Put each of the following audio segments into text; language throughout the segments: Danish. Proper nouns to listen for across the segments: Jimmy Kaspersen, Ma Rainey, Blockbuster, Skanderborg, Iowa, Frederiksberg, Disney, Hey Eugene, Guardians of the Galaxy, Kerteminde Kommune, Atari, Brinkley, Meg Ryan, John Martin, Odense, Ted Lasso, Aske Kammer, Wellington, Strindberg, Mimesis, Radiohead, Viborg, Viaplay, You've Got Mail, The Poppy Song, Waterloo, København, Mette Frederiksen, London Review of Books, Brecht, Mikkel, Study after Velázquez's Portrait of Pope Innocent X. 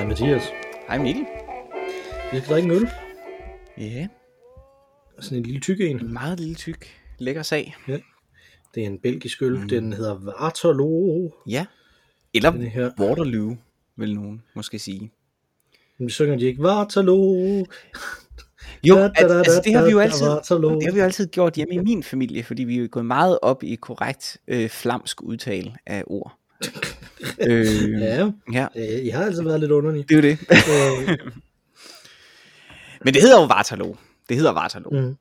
Hej Mathias. Hej Mikkel. Vi skal drikke en øl. Ja. Og sådan en lille tyk en. En meget lille tyk. Lækker sag. Ja. Det er en belgisk øl. Den hedder Waterloo. Ja. Eller her. Waterloo, vil nogen måske sige. Men synger de ikke Waterloo? Jo, altså det har vi jo altid, det har vi jo altid gjort hjemme i min familie, fordi vi er jo gået meget op i korrekt flamsk udtale af ord. Ja. I har altid været lidt underlig. Det er jo det. Men det hedder jo Waterloo. Det hedder Waterloo. Mm.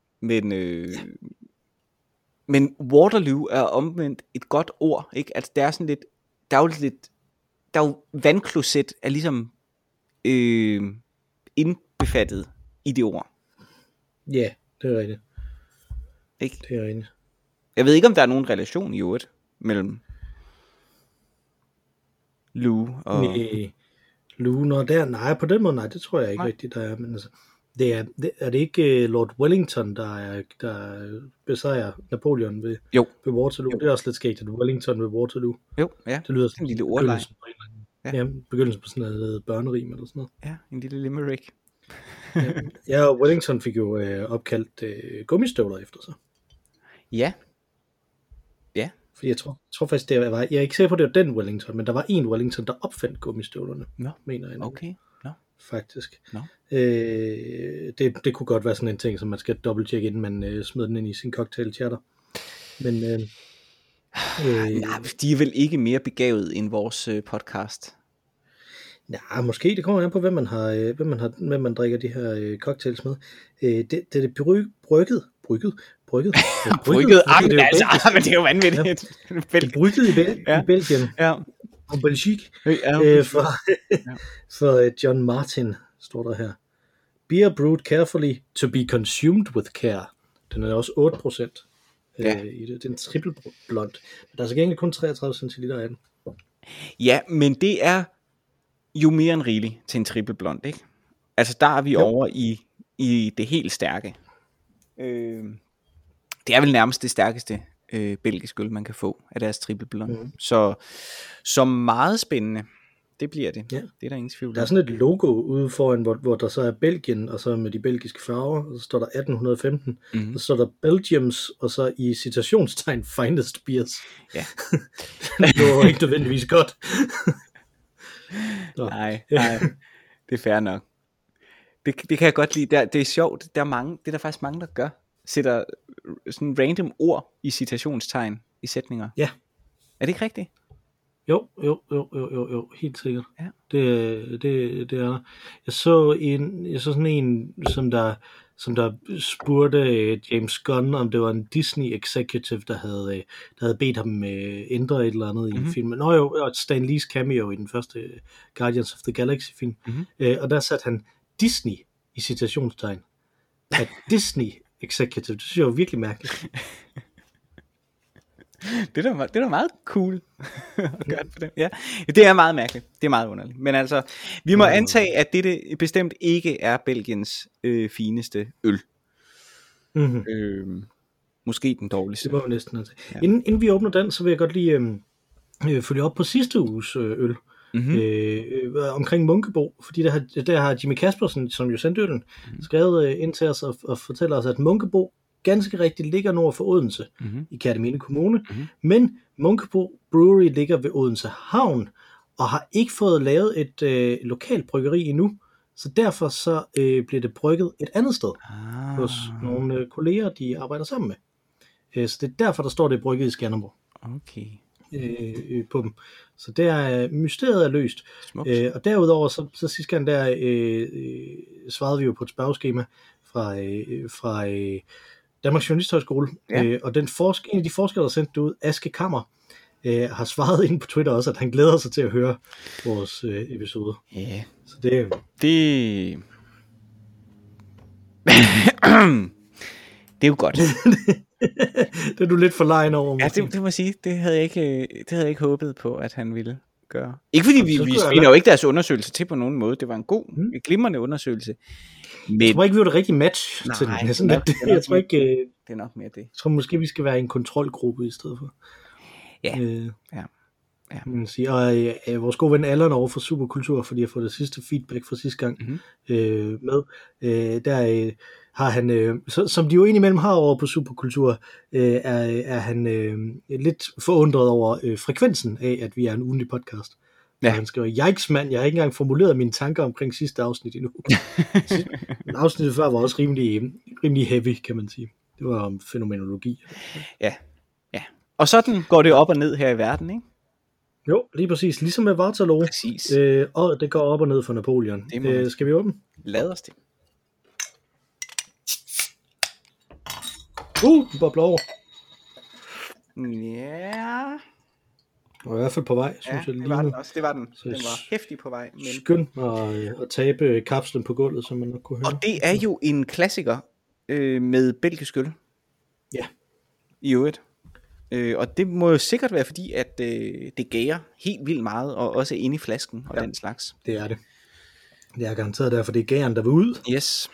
Men Waterloo er omvendt et godt ord, ikke? Altså der er sådan lidt, der er jo vandkloset er ligesom indbefattet i det ord. Ja, det er rigtigt. Ikke? Det er rigtigt. Jeg ved ikke, om der er nogen relation i øvrigt mellem Lou og... Nej, Lou, når der... Nej, på den måde, nej, det tror jeg ikke rigtigt, der er. Men altså, er det ikke Lord Wellington, der besejrer Napoleon ved Waterloo? Jo. Det er også lidt skægt, at Wellington ved Waterloo. Jo, ja. Det lyder sådan en lille ordlej. Ja, begyndelsen på sådan noget børnerim eller sådan noget. Ja, en lille limerick. Ja, og Wellington fik jo opkaldt gummistøvler efter sig. Ja. Ja. Fordi jeg tror faktisk, det var, jeg er ikke sikker på, det var den Wellington, men der var en Wellington, der opfandt gummistøvlerne, mener jeg. Okay, faktisk. Det kunne godt være sådan en ting, som man skal dobbelttjekke, inden man smider den ind i sin cocktail-chatter. Men... nej, de er vel ikke mere begavet end vores podcast. Ja, måske. Det kommer an på, hvem man drikker de her cocktails med. Det er det brygget. Det altså, men det er jo vanvittigt. Ja. Det brygget i Belgien. Ja. Og Belgique. Ja. For John Martin, står der her. Beer brewed carefully to be consumed with care. Den er også 8%. Ja. Det er en triple blond. Der er så gengæld kun 33 centiliter af den. Ja, men det er jo mere end rigeligt til en triple blond, ikke? Altså der er vi over i det helt stærke. Det er vel nærmest det stærkeste belgisk øl, man kan få af deres triple blond. Mm. Så meget spændende. Det bliver det. Ja. Det er der ingen tvivl om. Der er sådan et logo ude foran, hvor der så er Belgien, og så med de belgiske farver, og så står der 1815, og så står der Belgiums, og så i citationstegn finest beers. Ja. Det var ikke nødvendigvis godt. Nej, det er fair nok. Det kan jeg godt lide. Det er sjovt. Det er der faktisk mange, der gør. Sætter sådan random ord i citationstegn i sætninger. Ja. Er det ikke rigtigt? Jo, helt sikkert. Ja. Det er der. Jeg så sådan en, som der spurgte James Gunn, om det var en Disney executive, der havde bedt ham ændre et eller andet i en film. Nå jo, Stan Lees cameo i den første Guardians of the Galaxy film. Og der satte han Disney i citationstegn. At Disney executive, det synes jeg var virkelig mærkeligt. Det er da meget cool at gøre det på den. Ja. Det er meget mærkeligt. Det er meget underligt. Men altså, vi må antage, at dette bestemt ikke er Belgiens fineste øl. Måske den dårligste. Det var jo næsten altså. Ja. Inden vi åbner den, så vil jeg godt lige følge op på sidste uges øl. Omkring Munkebo, fordi der har Jimmy Kaspersen, som jo sendte ølen, skrevet ind til os og fortæller os, at Munkebo ganske rigtigt ligger nord for Odense i Kerteminde Kommune, men Munkebo Brewery ligger ved Odense Havn og har ikke fået lavet et lokalt bryggeri endnu, så derfor bliver det brygget et andet sted hos nogle kolleger, de arbejder sammen med. Så det er derfor, der står det brygget i Skanderborg. Okay. På dem. Så der mysteriet er løst. Og derudover så sidste gang der svarede vi jo på et spørgeskema fra Danmarks Journalisthøjskole, og en af de forskere, der sendte det ud, Aske Kammer, har svaret inde på Twitter også, at han glæder sig til at høre vores episode. Ja. Yeah. Så det... det er jo godt. Det er du lidt for legen over. Ja, det må jeg sige. Det havde jeg ikke håbet på, at han ville gøre. Ikke fordi vi spiller jo ikke deres undersøgelse til på nogen måde. Det var en god, glimrende undersøgelse. Men... Jeg tror ikke, vi var det rigtige match til den. Det er nok mere det. Jeg tror måske, vi skal være i en kontrolgruppe i stedet for. Ja. Ja. Man siger, og vores gode ven Allan over fra Superkultur, fordi jeg får det sidste feedback fra sidste gang med, der har han, som de jo indimellem har over på Superkultur, er han lidt forundret over frekvensen af, at vi er en ugenlig podcast. Ja. Han skriver, yikes mand, jeg har ikke engang formuleret mine tanker omkring sidste afsnit endnu. Afsnittet før var også rimelig heavy, kan man sige. Det var om fænomenologi. Ja, ja. Og sådan går det op og ned her i verden, ikke? Jo, lige præcis. Ligesom med Waterloo. Præcis. Og det går op og ned for Napoleon. Skal vi åbne? Lad os det. Den bobler over. Ja. Og i hvert fald på vej, synes jeg. Det var den også. Det var den. Den var hæftig på vej. Men... Skynd at tabe kapslen på gulvet, som man nok kunne høre. Og det er jo en klassiker med belgisk øl. Ja. I øvrigt. Og det må jo sikkert være fordi, at det gærer helt vildt meget, og også inde i flasken og den slags. Det er det. Det er garanteret derfor, det er gæren, der vil ud. Yes.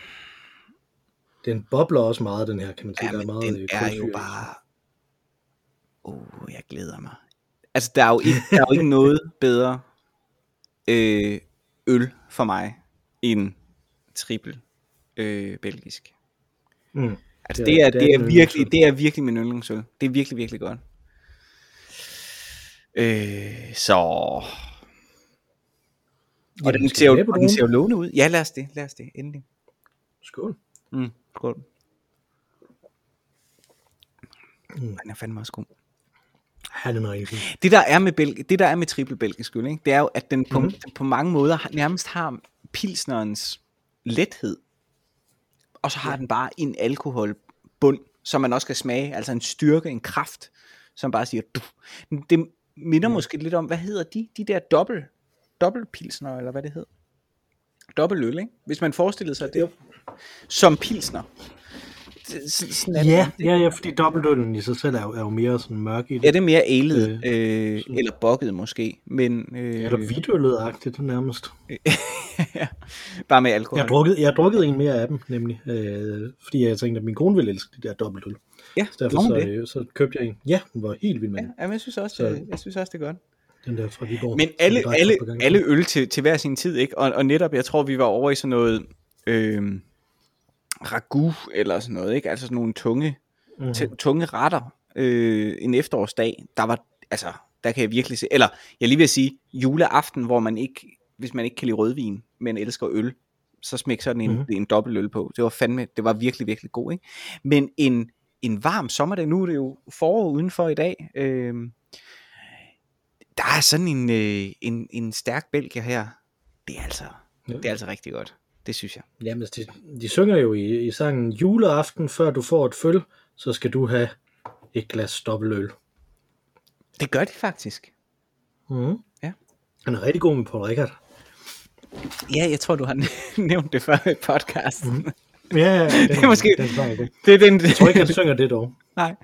Den bobler også meget, den her, kan man sige. Ja, men den er jo bare... jeg glæder mig. Altså, der er jo ikke noget bedre øl for mig, end triple belgisk. Mm. Altså det er virkelig min yndlingsøl. Det er virkelig, virkelig godt. Så og den ser jo lovende ud. Ja, lad os det endelig. Skål. Skål. Den er fandme også god. Det der er med triple belgisk øl, ikke? Det er jo at den på mange måder nærmest har pilsnerens lethed. Og så har den bare en alkoholbund, som man også kan smage, altså en styrke, en kraft, som bare siger, du. Det minder måske lidt om, hvad hedder de der dobbeltpilsner, eller hvad det hedder? Dobbeltøl, ikke? Hvis man forestillede sig det som pilsner. Ja, fordi dobbeltølen i sig selv er jo mere sådan mørk i det. Ja, det er mere ælet, eller bokket måske, men... eller hvidtølet-agtigt nærmest. Ja, bare med alkohol. Jeg har drukket en mere af dem, nemlig, fordi jeg tænkte, at min kone ville elske det der dobbeltøl. Ja, så købte jeg en. Ja, den var helt vild med den. Ja, men jeg synes også, det er godt. Den der fra Viborg. Men alle øl til hver sin tid, ikke? Og netop, jeg tror, vi var over i sådan noget... ragu eller sådan noget, ikke? Altså sådan nogle tunge retter en efterårsdag, der var, altså, der kan jeg virkelig se, eller jeg lige vil sige, juleaften, hvor man ikke, hvis man ikke kan lide rødvin, men elsker øl, så smæk sådan en dobbeltøl på. Det var virkelig, virkelig god, ikke? Men en varm sommerdag, nu er det jo forår udenfor i dag, der er sådan en stærk bælger her, det er altså rigtig godt. Det synes jeg. Jamen, de synger jo i sangen, juleaften, før du får et føl, så skal du have et glas dobbeltøl. Det gør de faktisk. Mm. Ja. Han er rigtig god med Paul Rickard. Ja, jeg tror, du har nævnt det før i podcasten. Ja, det er måske... Det er den. Jeg tror ikke, han synger det dog. Nej.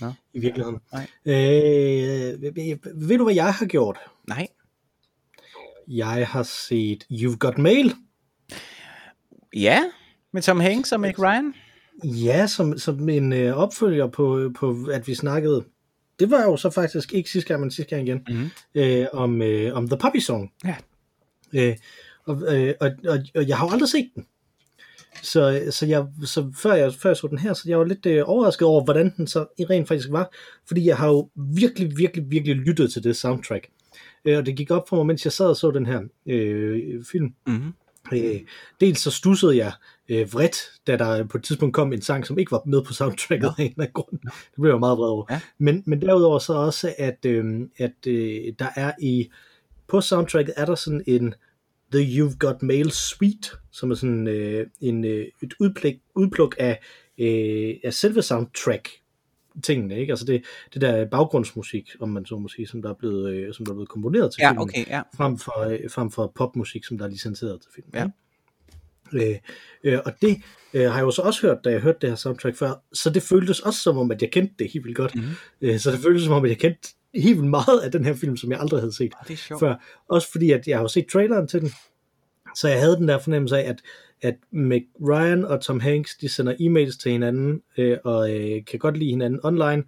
No. I virkeligheden. Nej. Ved du, hvad jeg har gjort? Nej. Jeg har set You've Got Mail. Ja, med Tom Hanks og Meg Ryan. Ja, som en opfølger på, at vi snakkede, det var jo så faktisk ikke sidste gang, men sidste gang igen, om The Poppy Song. Ja. Og jeg har jo aldrig set den. Så før jeg så den her, så jeg var lidt overrasket over, hvordan den så rent faktisk var, fordi jeg har jo virkelig, virkelig, virkelig lyttet til det soundtrack. Og det gik op for mig, mens jeg sad og så den her film. Mhm. Dels så stussede jeg vredt, da der på et tidspunkt kom en sang, som ikke var med på soundtracket af en eller anden grund. Det blev jeg meget vred over. Ja. Men derudover så også, at der er på soundtracket er der sådan en The You've Got Mail Suite, som er sådan et udpluk af selve soundtrack tingene, ikke? Altså det der baggrundsmusik, om man så må sige, som der er blevet komponeret til filmen, frem for popmusik, som der er licenseret til filmen. Ja. Og det har jeg jo så også hørt, da jeg hørte det her soundtrack før, så det føltes også som om, at jeg kendte det helt vildt godt. Mm-hmm. Så det føltes som om, at jeg kendte helt vildt meget af den her film, som jeg aldrig havde set før. Også fordi, at jeg har jo set traileren til den, så jeg havde den der fornemmelse af, at Meg Ryan og Tom Hanks, de sender e-mails til hinanden, og kan godt lide hinanden online,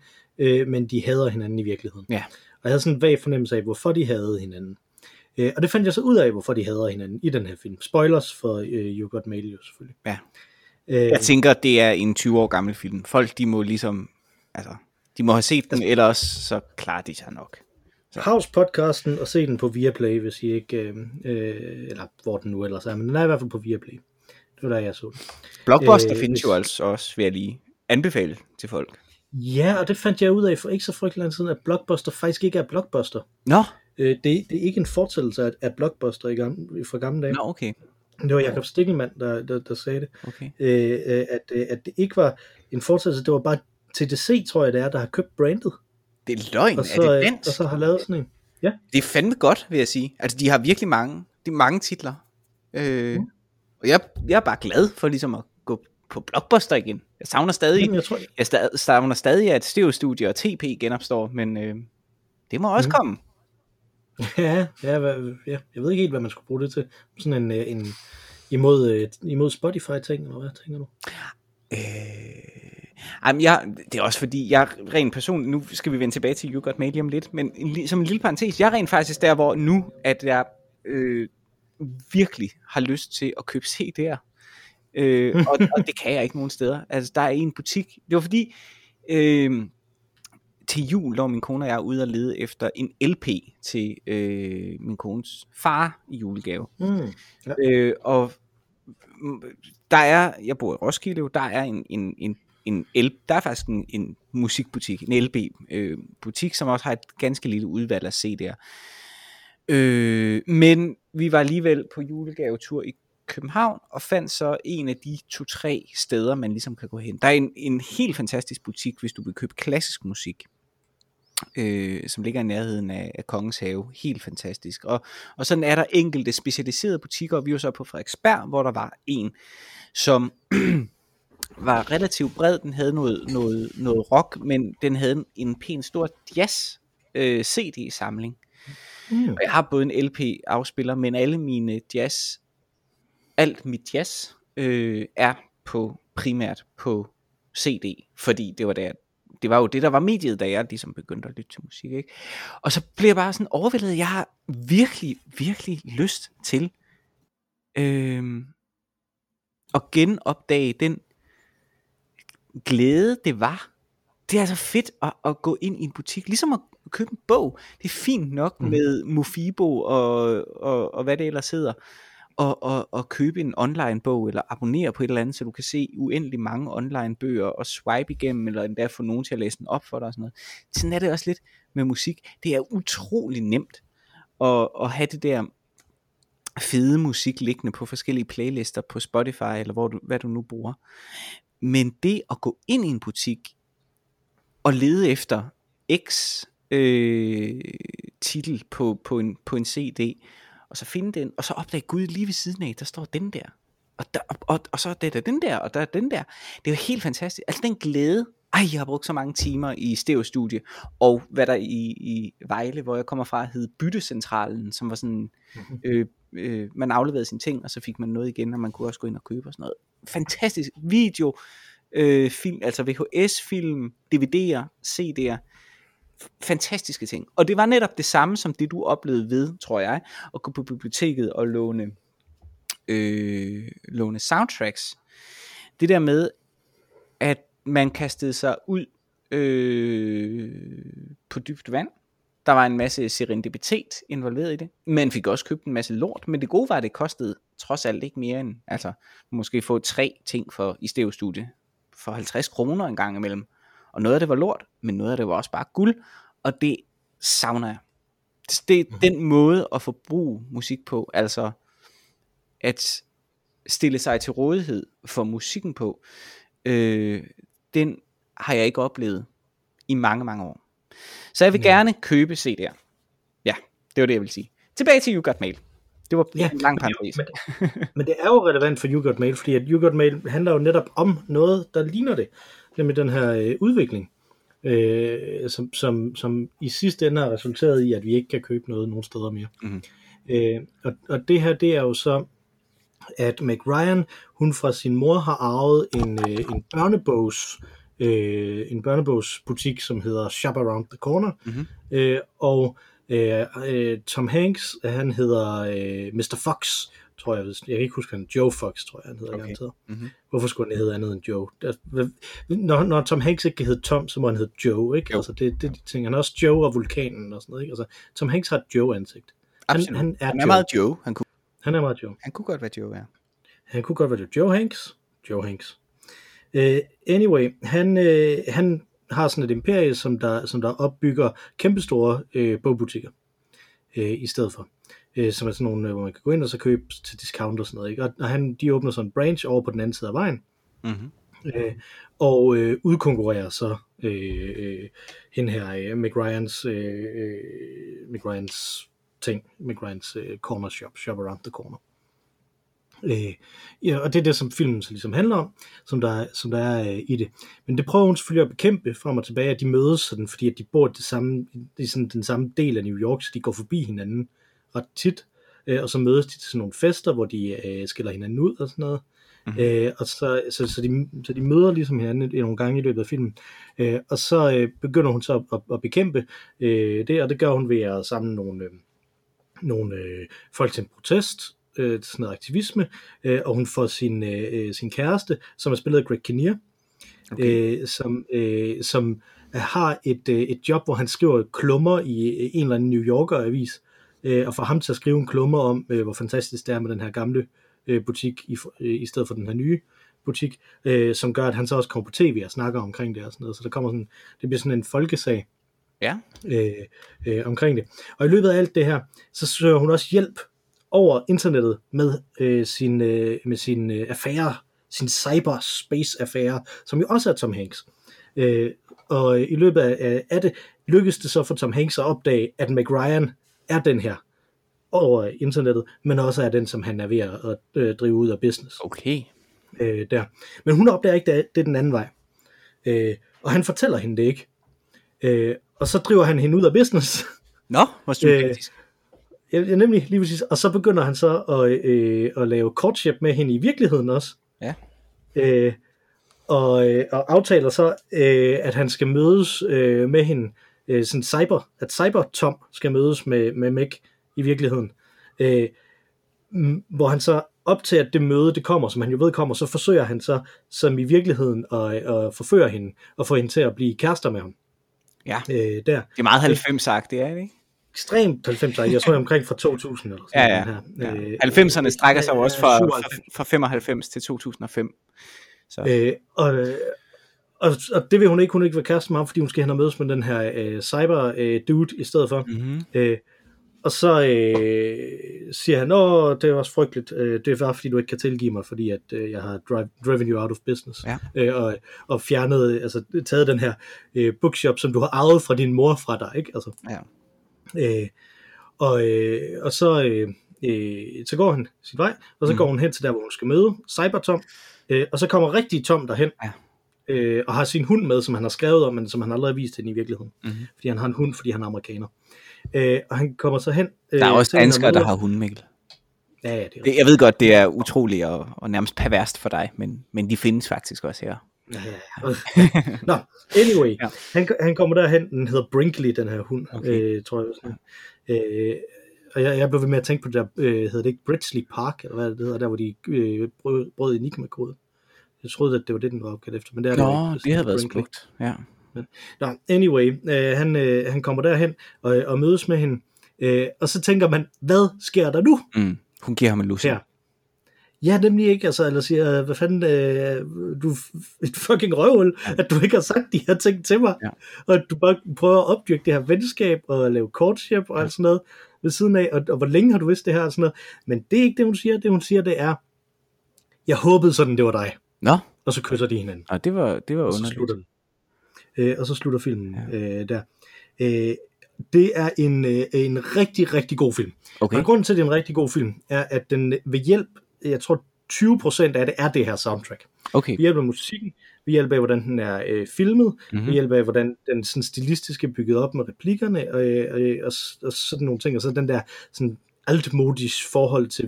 men de hader hinanden i virkeligheden. Ja. Og jeg havde sådan en vag fornemmelse af, hvorfor de hadede hinanden. Og det fandt jeg så ud af, hvorfor de hader hinanden i den her film. Spoilers for You've Got Mail, jo selvfølgelig. Ja. Jeg tænker, det er en 20 år gammel film. Folk, de må ligesom, altså, de må have set den, ellers så klarer de sig nok. House-podcasten og se den på Viaplay, hvis I ikke, eller hvor den nu ellers er, men den er i hvert fald på Viaplay. Det var der, jeg så den. Blockbuster findes jo altså også, vil jeg lige anbefale til folk. Ja, og det fandt jeg ud af for ikke så frygtelig lang tid siden, at Blockbuster faktisk ikke er Blockbuster. Nå? Det er ikke en fortælling af Blockbuster fra gamle dage. Nå, okay. Det var Jakob Stikkelmann, der sagde det. Okay. At det ikke var en fortælling, det var bare TDC, tror jeg det er, der har købt brandet. Det er løgn, og så, er det dansk? Og så har lavet sådan en. Ja. Det er fandme godt, vil jeg sige. Altså, de har virkelig mange titler. Og jeg er bare glad for ligesom at gå på Blockbuster igen. Jeg savner stadig, at Steo-studie og TP genopstår, men det må også komme. Ja, jeg ved ikke helt, hvad man skulle bruge det til. Sådan en imod Spotify-ting, eller hvad tænker du? Det er også fordi, jeg rent personligt, nu skal vi vende tilbage til YouGot Mail lige om lidt, men som en lille parentes, jeg er rent faktisk der, hvor nu, at jeg virkelig har lyst til at købe CD'er. Og det kan jeg ikke nogen steder. Altså, der er en butik. Det var fordi, til jul lå min kone og jeg ude og lede efter en LP til min kones far i julegave. Ja. Og der er, jeg bor i Roskilde, der er en musikbutik, en LB-butik, som også har et ganske lille udvalg af CD'er. Men vi var alligevel på julegavetur i København, og fandt så en af de 2-3 steder, man ligesom kan gå hen. Der er en helt fantastisk butik, hvis du vil købe klassisk musik, som ligger i nærheden af Kongens Have. Helt fantastisk. Og sådan er der enkelte specialiserede butikker, og vi var så på Frederiksberg, hvor der var en, som var relativt bred. Den havde noget rock, men den havde en pæn stor jazz CD-samling. Og jeg har både en LP-afspiller, men alt mit jazz er primært på CD, fordi det var jo det, der var mediet, da jeg ligesom begyndte at lytte til musik, ikke? Og så blev jeg bare sådan overvældet. Jeg har virkelig, virkelig lyst til at genopdage den glæde, det var. Det er altså fedt at gå ind i en butik, ligesom at købe en bog. Det er fint nok med Mufibo og hvad det ellers hedder. Og købe en online bog, eller abonnere på et eller andet, så du kan se uendelig mange online bøger, og swipe igennem, eller endda få nogen til at læse den op for dig, og sådan noget. Sådan er det også lidt med musik. Det er utrolig nemt, at have det der fede musik liggende på forskellige playlister, på Spotify, eller hvad du nu bruger. Men det at gå ind i en butik, og lede efter X titel på en CD, og så finde den, og så opdage, gud, lige ved siden af, der står den der, og så er det der den der, og der er den der. Det er jo helt fantastisk. Altså den glæde. Ej, jeg har brugt så mange timer i Steo-studie, og hvad der i Vejle, hvor jeg kommer fra, hed Byttecentralen, som var sådan, man afleverede sine ting, og så fik man noget igen, og man kunne også gå ind og købe og sådan noget. Fantastisk video, film, altså VHS-film, DVD'er, CD'er. Fantastiske ting. Og det var netop det samme som det du oplevede ved, tror jeg, at gå på biblioteket og låne soundtracks. Det der med at man kastede sig ud på dybt vand. Der var en masse serendipitet involveret i det. Man fik også købt en masse lort, men det gode var at det kostede trods alt ikke mere end, altså måske få 3 ting for i Steo-studie for 50 kroner en gang imellem. Og noget af det var lort, men noget af det var også bare guld, og det savner jeg. Det er den måde at forbruge musik på, altså at stille sig til rådighed for musikken på, den har jeg ikke oplevet i mange, mange år. Så jeg vil gerne købe CD'er. Ja, det var det, jeg ville sige. Tilbage til You Got Mail. Det var en lang parentes. Men det er jo relevant for You Got Mail, fordi at You Got Mail handler jo netop om noget, der ligner det. Med den her udvikling, som i sidste ende har resulteret i, at vi ikke kan købe noget nogen steder mere. Og det her, det er jo så, at Meg Ryan, hun fra sin mor har arvet en børnebogs en børnebogsbutik, som hedder Shop Around the Corner, Tom Hanks, han hedder Mr. Fox, tror jeg. Jeg kan ikke huske han. Joe Fox, tror jeg, han hedder. Okay. Mm-hmm. Hvorfor skulle han hedde andet end Joe? Når Tom Hanks ikke hedder Tom, så må han hedde Joe, ikke? Jo. Altså, det er de ting. Han er også Joe og vulkanen og sådan noget, ikke? Altså, Tom Hanks har et Joe-ansigt. Han er Joe. Meget Joe. Han er meget Joe. Han kunne godt være Joe, ja. Han kunne godt være Joe. Joe Hanks. Anyway, han har sådan et imperie, som der opbygger kæmpestore bogbutikker i stedet for. Som er sådan nogle, hvor man kan gå ind og så købe til discount og sådan noget, ikke? Og de åbner sådan en branch over på den anden side af vejen, og udkonkurrerer så hende her, Meg Ryans corner shop around the corner. Ja, og det er det, som filmen så ligesom handler om, som der er i det. Men det prøver hun selvfølgelig at bekæmpe frem og tilbage, at de mødes sådan, fordi at de bor i den samme del af New York, så de går forbi hinanden ret tit, og så mødes de til sådan nogle fester, hvor de skiller hinanden ud og sådan noget, og så de møder ligesom hinanden nogle gange i løbet af filmen, og så begynder hun så at bekæmpe det, og det gør hun ved at samle nogle folk til en protest, sådan noget aktivisme, og hun får sin kæreste, som er spillet af Greg Kinnear, okay. Som har et job, hvor han skriver klummer i en eller anden New Yorker avis, og får ham til at skrive en klummer om, hvor fantastisk det er med den her gamle butik, i stedet for den her nye butik, som gør, at han så også kommer på tv og snakker omkring det og sådan noget, så der kommer sådan, det bliver sådan en folkesag, ja. Omkring det. Og i løbet af alt det her, så søger hun også hjælp over internettet med sin affære, sin cyberspace affære, som jo også er Tom Hanks. Og i løbet af det, lykkes det så for Tom Hanks at opdage, at Meg Ryan er den her over internettet, men også er den, som han er ved at drive ud af business. Okay. Der. Men hun opdager ikke, det er den anden vej. Og han fortæller hende det ikke. Og så driver han hende ud af business. Nå, hvor sympatisk. Ja, nemlig, lige præcis. Og så begynder han så at lave courtship med hende i virkeligheden også. Ja. Og aftaler så, at han skal mødes med hende, sådan at Cyber-Tom skal mødes med Meg i virkeligheden. Hvor han så op til, at det møde, det kommer, som han jo ved kommer, så forsøger han så, som i virkeligheden, at forføre hende, og få hende til at blive kærester med ham. Ja, der. Det er meget 90-agtigt, er det ikke? Ekstremt 90'erne, jeg tror omkring fra 2000 eller sådan ja. Her. 90'erne strækker sig også fra 95 til 2005. Så. Og det vil hun ikke, være kæreste med ham, fordi hun skal hen og mødes med den her cyber dude i stedet for. Mm-hmm. Og så siger han, åh, det er også frygteligt, det er bare fordi du ikke kan tilgive mig, fordi at jeg har driven you out of business, ja. Og fjernet, altså taget den her bookshop, som du har arvet fra din mor fra dig, ikke? Altså. Ja. Så går han sit vej, og så går hun hen til der, hvor hun skal møde Cybertom, og så kommer rigtig Tom derhen, ja. Og har sin hund med, som han har skrevet om, men som han aldrig har vist hende i virkeligheden, fordi han har en hund, fordi han er amerikaner, og han kommer så hen. Der er også danskere, der har hunde, Mikkel. Ja, det er det, jeg ved godt, det er utroligt og nærmest perverst for dig, men de findes faktisk også her. Ja. Nå, anyway, ja. Han kommer derhen, den hedder Brinkley, den her hund, okay. Tror jeg sådan. Og jeg blev ved med at tænke på det der, hedder det ikke Bridgely Park, eller hvad det hedder, der hvor de brød enigma-koden. Jeg troede, at det var det, den var opkaldt efter, men det er det ikke. Nå, det har været splugt, ja. Nå, anyway, han kommer derhen og mødes med hende, og så tænker man, hvad sker der nu? Hun giver ham en lussing. Ja, nemlig ikke, altså, eller siger, hvad fanden, du et fucking røvhul, ja. At du ikke har sagt de her ting til mig, ja. Og at du bare prøver at opdyrke det her venskab, og lave courtship, og alt sådan noget, ved siden af, og hvor længe har du vidst det her, og sådan noget, men det er ikke det, hun siger, det er, jeg håbede sådan, det var dig. Nå? Og så kysser de hinanden. Ja, det var underligt. Og så slutter filmen, ja. Der. Det er en rigtig, rigtig god film. Okay. Og grunden til, at det er en rigtig god film, er, at den ved hjælp, jeg tror 20% af det er det her soundtrack. Okay. Ved hjælp af musikken, ved hjælp af hvordan den er filmet, ved hjælp af hvordan den sådan stilistiske er bygget op med replikkerne og sådan nogle ting, og så den der sådan altmodisk forhold til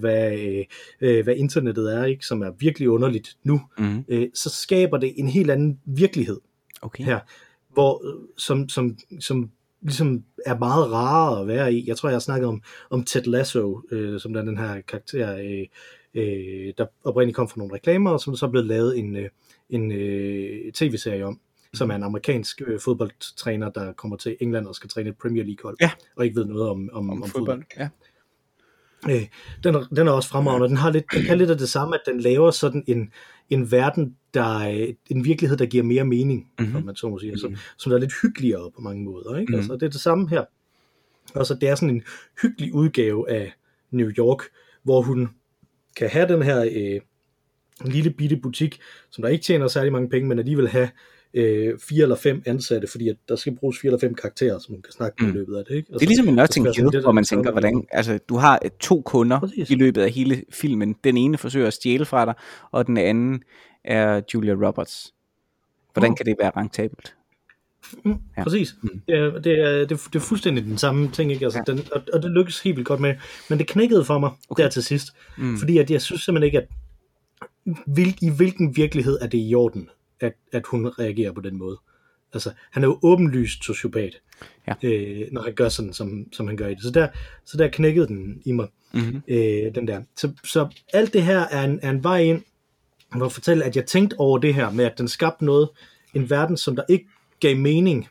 hvad internettet er, ikke, som er virkelig underligt nu, så skaber det en helt anden virkelighed. okay. her, hvor, som ligesom er meget rarere at være i. Jeg tror, jeg snakker om Ted Lasso, som der den her karakter, der oprindeligt kom fra nogle reklamer, og som så er blevet lavet en tv-serie om, som er en amerikansk fodboldtræner, der kommer til England og skal træne et Premier League-hold, ja. Og ikke ved noget om fodbold. Ja. Den er også fremragende, og den kan lidt af det samme, at den laver sådan en verden, en virkelighed, der giver mere mening, som man så må sige, som der er lidt hyggeligere på mange måder, ikke? Mm-hmm. Altså, det er det samme her. Og så det er sådan en hyggelig udgave af New York, hvor hun kan have den her lille bitte butik, som der ikke tjener særlig mange penge, men alligevel have 4 eller 5 ansatte, fordi at der skal bruges 4 eller 5 karakterer, som man kan snakke med i løbet af det, ikke? Altså, det er ligesom en nørtingkæde, hvor man tænker, hvordan, altså du har 2 kunder præcis. I løbet af hele filmen. Den ene forsøger at stjæle fra dig, og den anden er Julia Roberts. Hvordan kan det være rentabelt? Ja. Præcis. Det er fuldstændig den samme ting, ikke? Altså, og det lykkes helt vildt godt med, men det knækkede for mig der til sidst, fordi at jeg synes simpelthen ikke, at i hvilken virkelighed er det i orden, at hun reagerer på den måde. Altså, han er jo åbenlyst sociopat, når han gør sådan, som han gør i det. Så der knækkede den i mig, den der. Så alt det her er en vej ind, hvor jeg fortæller, at jeg tænkte over det her, med at den skabte noget, en verden, som der ikke gav mening,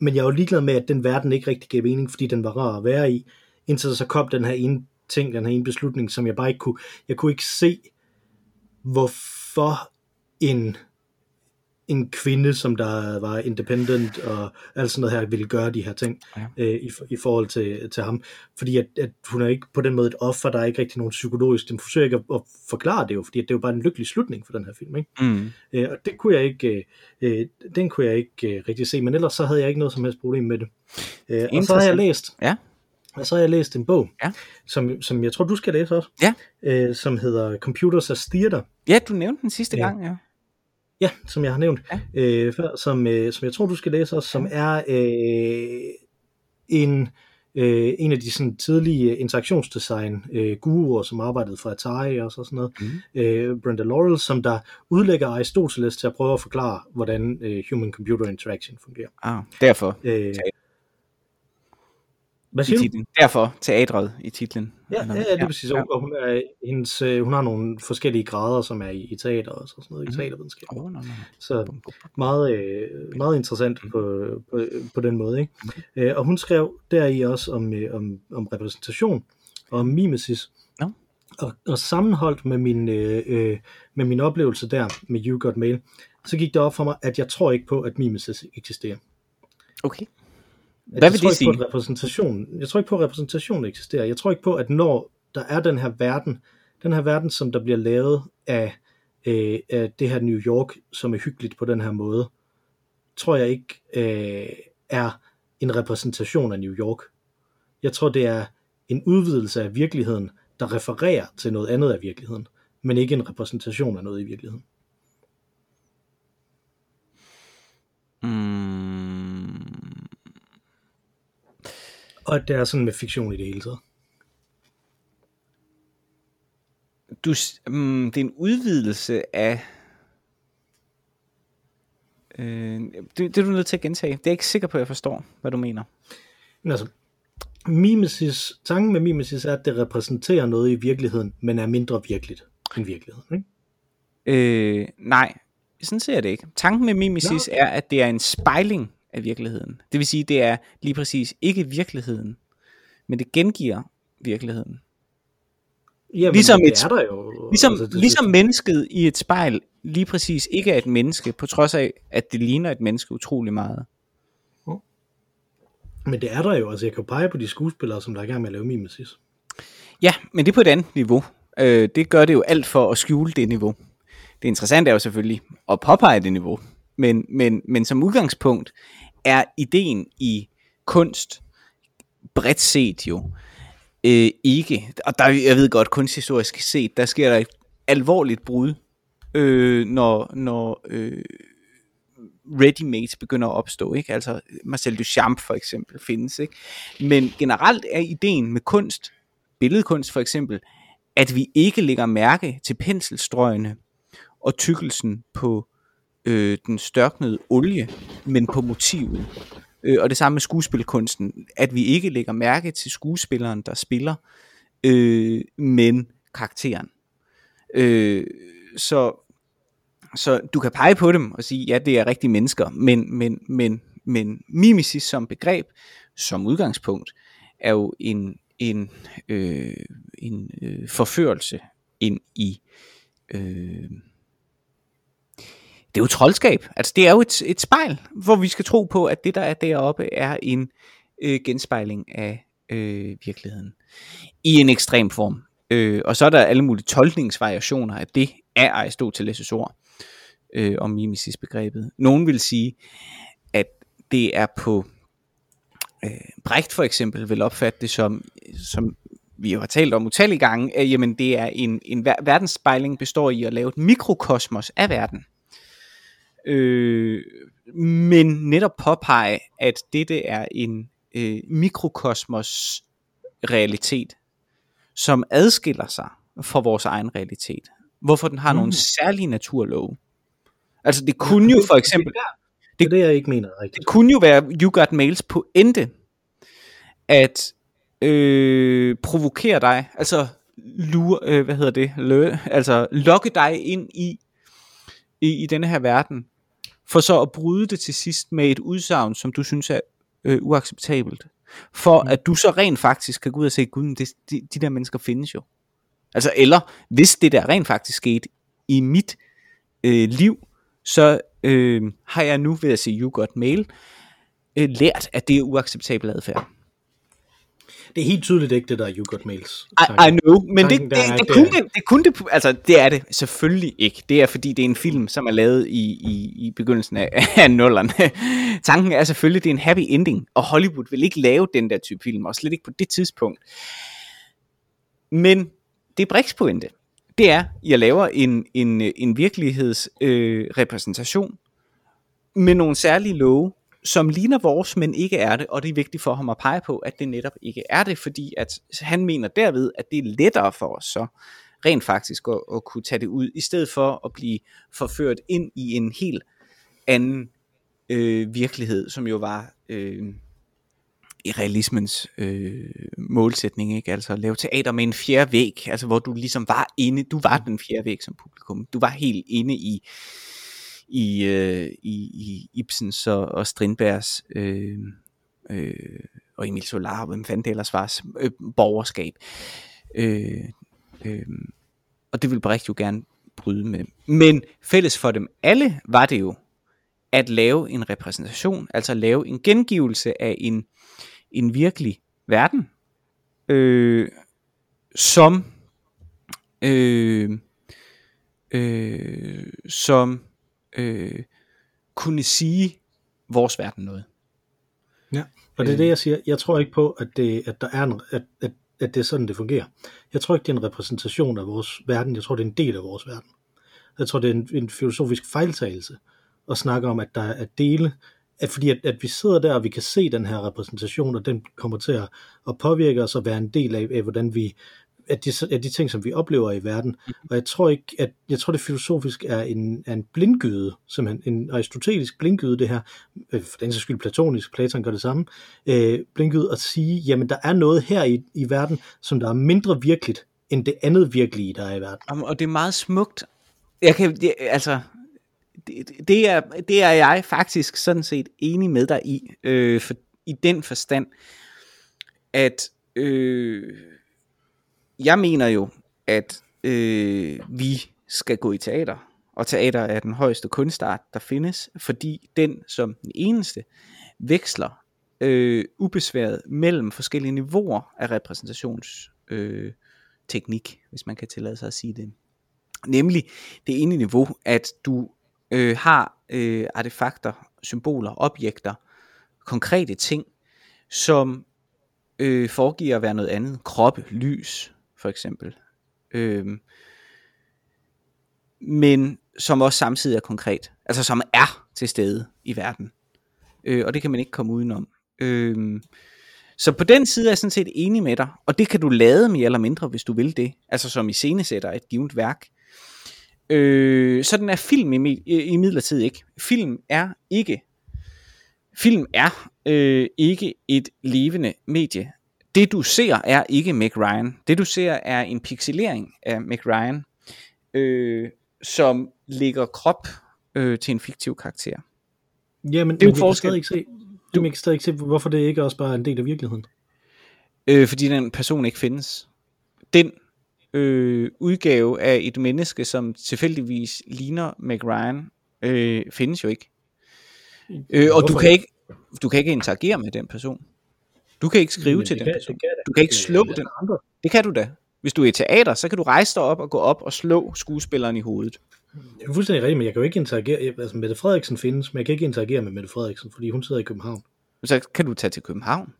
men jeg er jo ligeglad med, at den verden ikke rigtig gav mening, fordi den var rar at være i, indtil så kom den her ene ting, den her ene beslutning, som jeg bare ikke kunne, jeg kunne ikke se, hvorfor en kvinde, som der var independent og alt sådan noget her, ville gøre de her ting i forhold til ham. Fordi at hun er ikke på den måde et offer, der er ikke rigtig nogen psykologisk. Den forsøger ikke at forklare det jo, fordi det er jo bare en lykkelig slutning for den her film, ikke? Og det kunne jeg ikke, rigtig se, men ellers så havde jeg ikke noget som helst problem med det. Og så har jeg læst, en bog, som jeg tror, du skal læse også, som hedder Computers as Theater. Ja, du nævnte den sidste gang, Ja, som jeg har nævnt før, som jeg tror, du skal læse også, som er en af de sådan, tidlige interaktionsdesign-guruer, som arbejdede for Atari og sådan noget, Brenda Laurel, som der udlægger Aristoteles til at prøve at forklare, hvordan human-computer interaction fungerer. Ah, derfor. Derfor teatret i titlen. Ja, det er præcis. Og hun, hun har nogle forskellige grader, som er i teater og sådan noget, i teatervidenskab. Så meget, meget interessant på den måde, ikke? Og hun skrev deri også om repræsentation og om mimesis. Og sammenholdt med min oplevelse der med You've Got Mail, så gik det op for mig, at jeg tror ikke på, at mimesis eksisterer. Okay. Hvad vil det sige? Jeg tror ikke på, at repræsentation eksisterer. Jeg tror ikke på, at når der er den her verden, som der bliver lavet af det her New York, som er hyggeligt på den her måde, tror jeg ikke er en repræsentation af New York. Jeg tror, det er en udvidelse af virkeligheden, der refererer til noget andet af virkeligheden, men ikke en repræsentation af noget i virkeligheden. Og det er sådan med fiktion i det hele taget. Det er en udvidelse af... det er du nødt til at gentage. Det er jeg ikke sikker på, at jeg forstår, hvad du mener. Men altså, tanken med mimesis er, at det repræsenterer noget i virkeligheden, men er mindre virkeligt end virkeligheden. Ikke? Nej, sådan ser jeg det ikke. Tanken med mimesis er, at det er en spejling af virkeligheden. Det vil sige, det er lige præcis ikke virkeligheden, men det gengiver virkeligheden. Ja, ligesom det er der jo. Ligesom mennesket i et spejl lige præcis ikke er et menneske, på trods af, at det ligner et menneske utrolig meget. Men det er der jo. Altså, jeg kan pege på de skuespillere, som der er i gang med at lave mimesis. Ja, men det er på et andet niveau. Det gør det jo alt for at skjule det niveau. Det interessante er jo selvfølgelig at påpege det niveau. Men som udgangspunkt er ideen i kunst bredt set jo ikke, og der, jeg ved godt, kunsthistorisk set, der sker der et alvorligt brud, når ready-mades begynder at opstå, ikke? Altså Marcel Duchamp for eksempel findes, ikke? Men generelt er ideen med kunst, billedkunst for eksempel, at vi ikke lægger mærke til penselstrøgene og tykkelsen på den størknede olie, men på motivet. Og det samme med skuespilkunsten, at vi ikke lægger mærke til skuespilleren, der spiller, men karakteren. Så du kan pege på dem og sige, ja, det er rigtige mennesker, men mimesis som begreb, som udgangspunkt, er jo en forførelse ind i... Det er jo troldskab. Altså, det er jo et spejl, hvor vi skal tro på, at det, der er deroppe, er en genspejling af virkeligheden. I en ekstrem form. Og så er der alle mulige tolkningsvariationer af det, af Aristoteles' ord om mimesis begrebet. Nogen vil sige, at det er på... Brecht for eksempel vil opfatte det som vi jo har talt om utallige gange, at jamen, det er en verdensspejling består i at lave et mikrokosmos af verden. Men netop påpege, at dette er en mikrokosmos realitet, som adskiller sig fra vores egen realitet. Hvorfor den har nogle særlige naturlove. Altså det kunne jo for eksempel... Det jeg ikke mener rigtigt. Det kunne jo være You've Got Mails pointe, at provokere dig, altså lokke dig ind i denne her verden, for så at bryde det til sidst med et udsagn, som du synes er uacceptabelt, for at du så rent faktisk kan gå ud og sige, gud, de der mennesker findes jo. Altså eller hvis det der rent faktisk skete i mit liv, så har jeg nu ved at sige You Got Mail lært, at det er uacceptabel adfærd. Det er helt tydeligt ikke det der You Got Mails. I know, men det er det selvfølgelig ikke. Det er fordi det er en film, som er lavet i begyndelsen af nullerne. Tanken er selvfølgelig, det er en happy ending, og Hollywood vil ikke lave den der type film, og slet ikke på det tidspunkt. Men det er Brechts pointe. Det er, jeg laver en virkelighedsrepræsentation med nogle særlige love, som ligner vores, men ikke er det, og det er vigtigt for ham at pege på, at det netop ikke er det, fordi at han mener derved, at det er lettere for os så rent faktisk at kunne tage det ud, i stedet for at blive forført ind i en helt anden virkelighed, som jo var i realismens målsætning, ikke? Altså at lave teater med en fjerde væg, altså hvor du ligesom var inde, du var den fjerde væg som publikum, du var helt inde i Ibsens og Strindbergs og Emil Solar, hvem fanden det ellers var, borgerskab. Og det ville Brecht jo gerne bryde med. Men fælles for dem alle var det jo at lave en repræsentation, altså lave en gengivelse af en virkelig verden, som kunne sige vores verden noget. Ja, og det er det jeg siger. Jeg tror ikke på, at det er sådan det fungerer. Jeg tror ikke det er en repræsentation af vores verden. Jeg tror det er en del af vores verden. Jeg tror det er en filosofisk fejltagelse at snakke om, at der er dele, at fordi at vi sidder der og vi kan se den her repræsentation, og den kommer til at påvirke os og være en del af hvordan vi af de ting, som vi oplever i verden. Og jeg tror ikke, jeg tror det filosofisk er en blindgyde, simpelthen en aristotelisk blindgyde det her, for den sags skyld platonisk, Platon gør det samme, blindgyde at sige, jamen der er noget her i verden, som der er mindre virkeligt, end det andet virkelige, der er i verden. Og det er meget smukt. Det er jeg faktisk sådan set enig med dig i, i den forstand, at jeg mener jo, at vi skal gå i teater, og teater er den højeste kunstart, der findes, fordi den som den eneste veksler ubesværet mellem forskellige niveauer af repræsentationsteknik, hvis man kan tillade sig at sige det. Nemlig det ene niveau, at du har artefakter, symboler, objekter, konkrete ting, som foregiver at være noget andet. Kroppe, lys, for eksempel. Men som også samtidig er konkret. Altså som er til stede i verden. Og det kan man ikke komme udenom. Så på den side er jeg sådan set enig med dig. Og det kan du lade mere eller mindre, hvis du vil det. Altså som iscenesætter et givet værk. Sådan er film imidlertid ikke. Film er ikke et levende medie. Det du ser er ikke Meg Ryan. Det du ser er en pixelering af Meg Ryan, som lægger krop til en fiktiv karakter. Ja, men det er jo forskel. Man kan stadig ikke se, hvorfor det ikke også bare er en del af virkeligheden. Fordi den person ikke findes. Den udgave af et menneske, som tilfældigvis ligner Meg Ryan, findes jo ikke. Og du kan ikke interagere med den person. Du kan ikke skrive til den person. Du kan ikke slå den. Det kan du da. Hvis du er i teater, så kan du rejse dig op og gå op og slå skuespilleren i hovedet. Jeg er fuldstændig rigtig, men jeg kan jo ikke interagere. Altså Mette Frederiksen findes, men jeg kan ikke interagere med Mette Frederiksen, fordi hun sidder i København. Så kan du tage til København?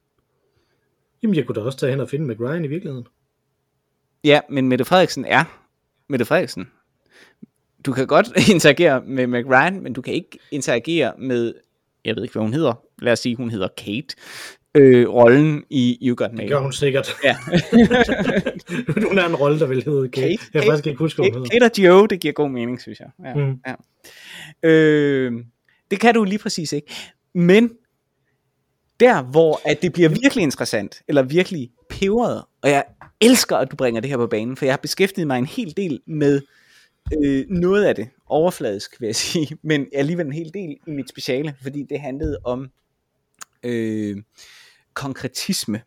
Jamen jeg kunne da også tage hen og finde Meg Ryan i virkeligheden. Ja, men Mette Frederiksen er Mette Frederiksen. Du kan godt interagere med Meg Ryan, men du kan ikke interagere med, jeg ved ikke hvad hun hedder, lad os sige hun hedder Kate, rollen i You've Got Mail. Det gør hun sikkert. Ja. Hun er en rolle, der vil hedde Kate. Jeg kan faktisk ikke huske, hvad hun hedder. Kate og Joe, det giver god mening, synes jeg. Ja, ja. Det kan du lige præcis ikke. Men der, hvor at det bliver virkelig interessant, eller virkelig peberet, og jeg elsker, at du bringer det her på banen, for jeg har beskæftiget mig en hel del med noget af det, overfladisk vil jeg sige, men alligevel en hel del i mit speciale, fordi det handlede om konkretisme,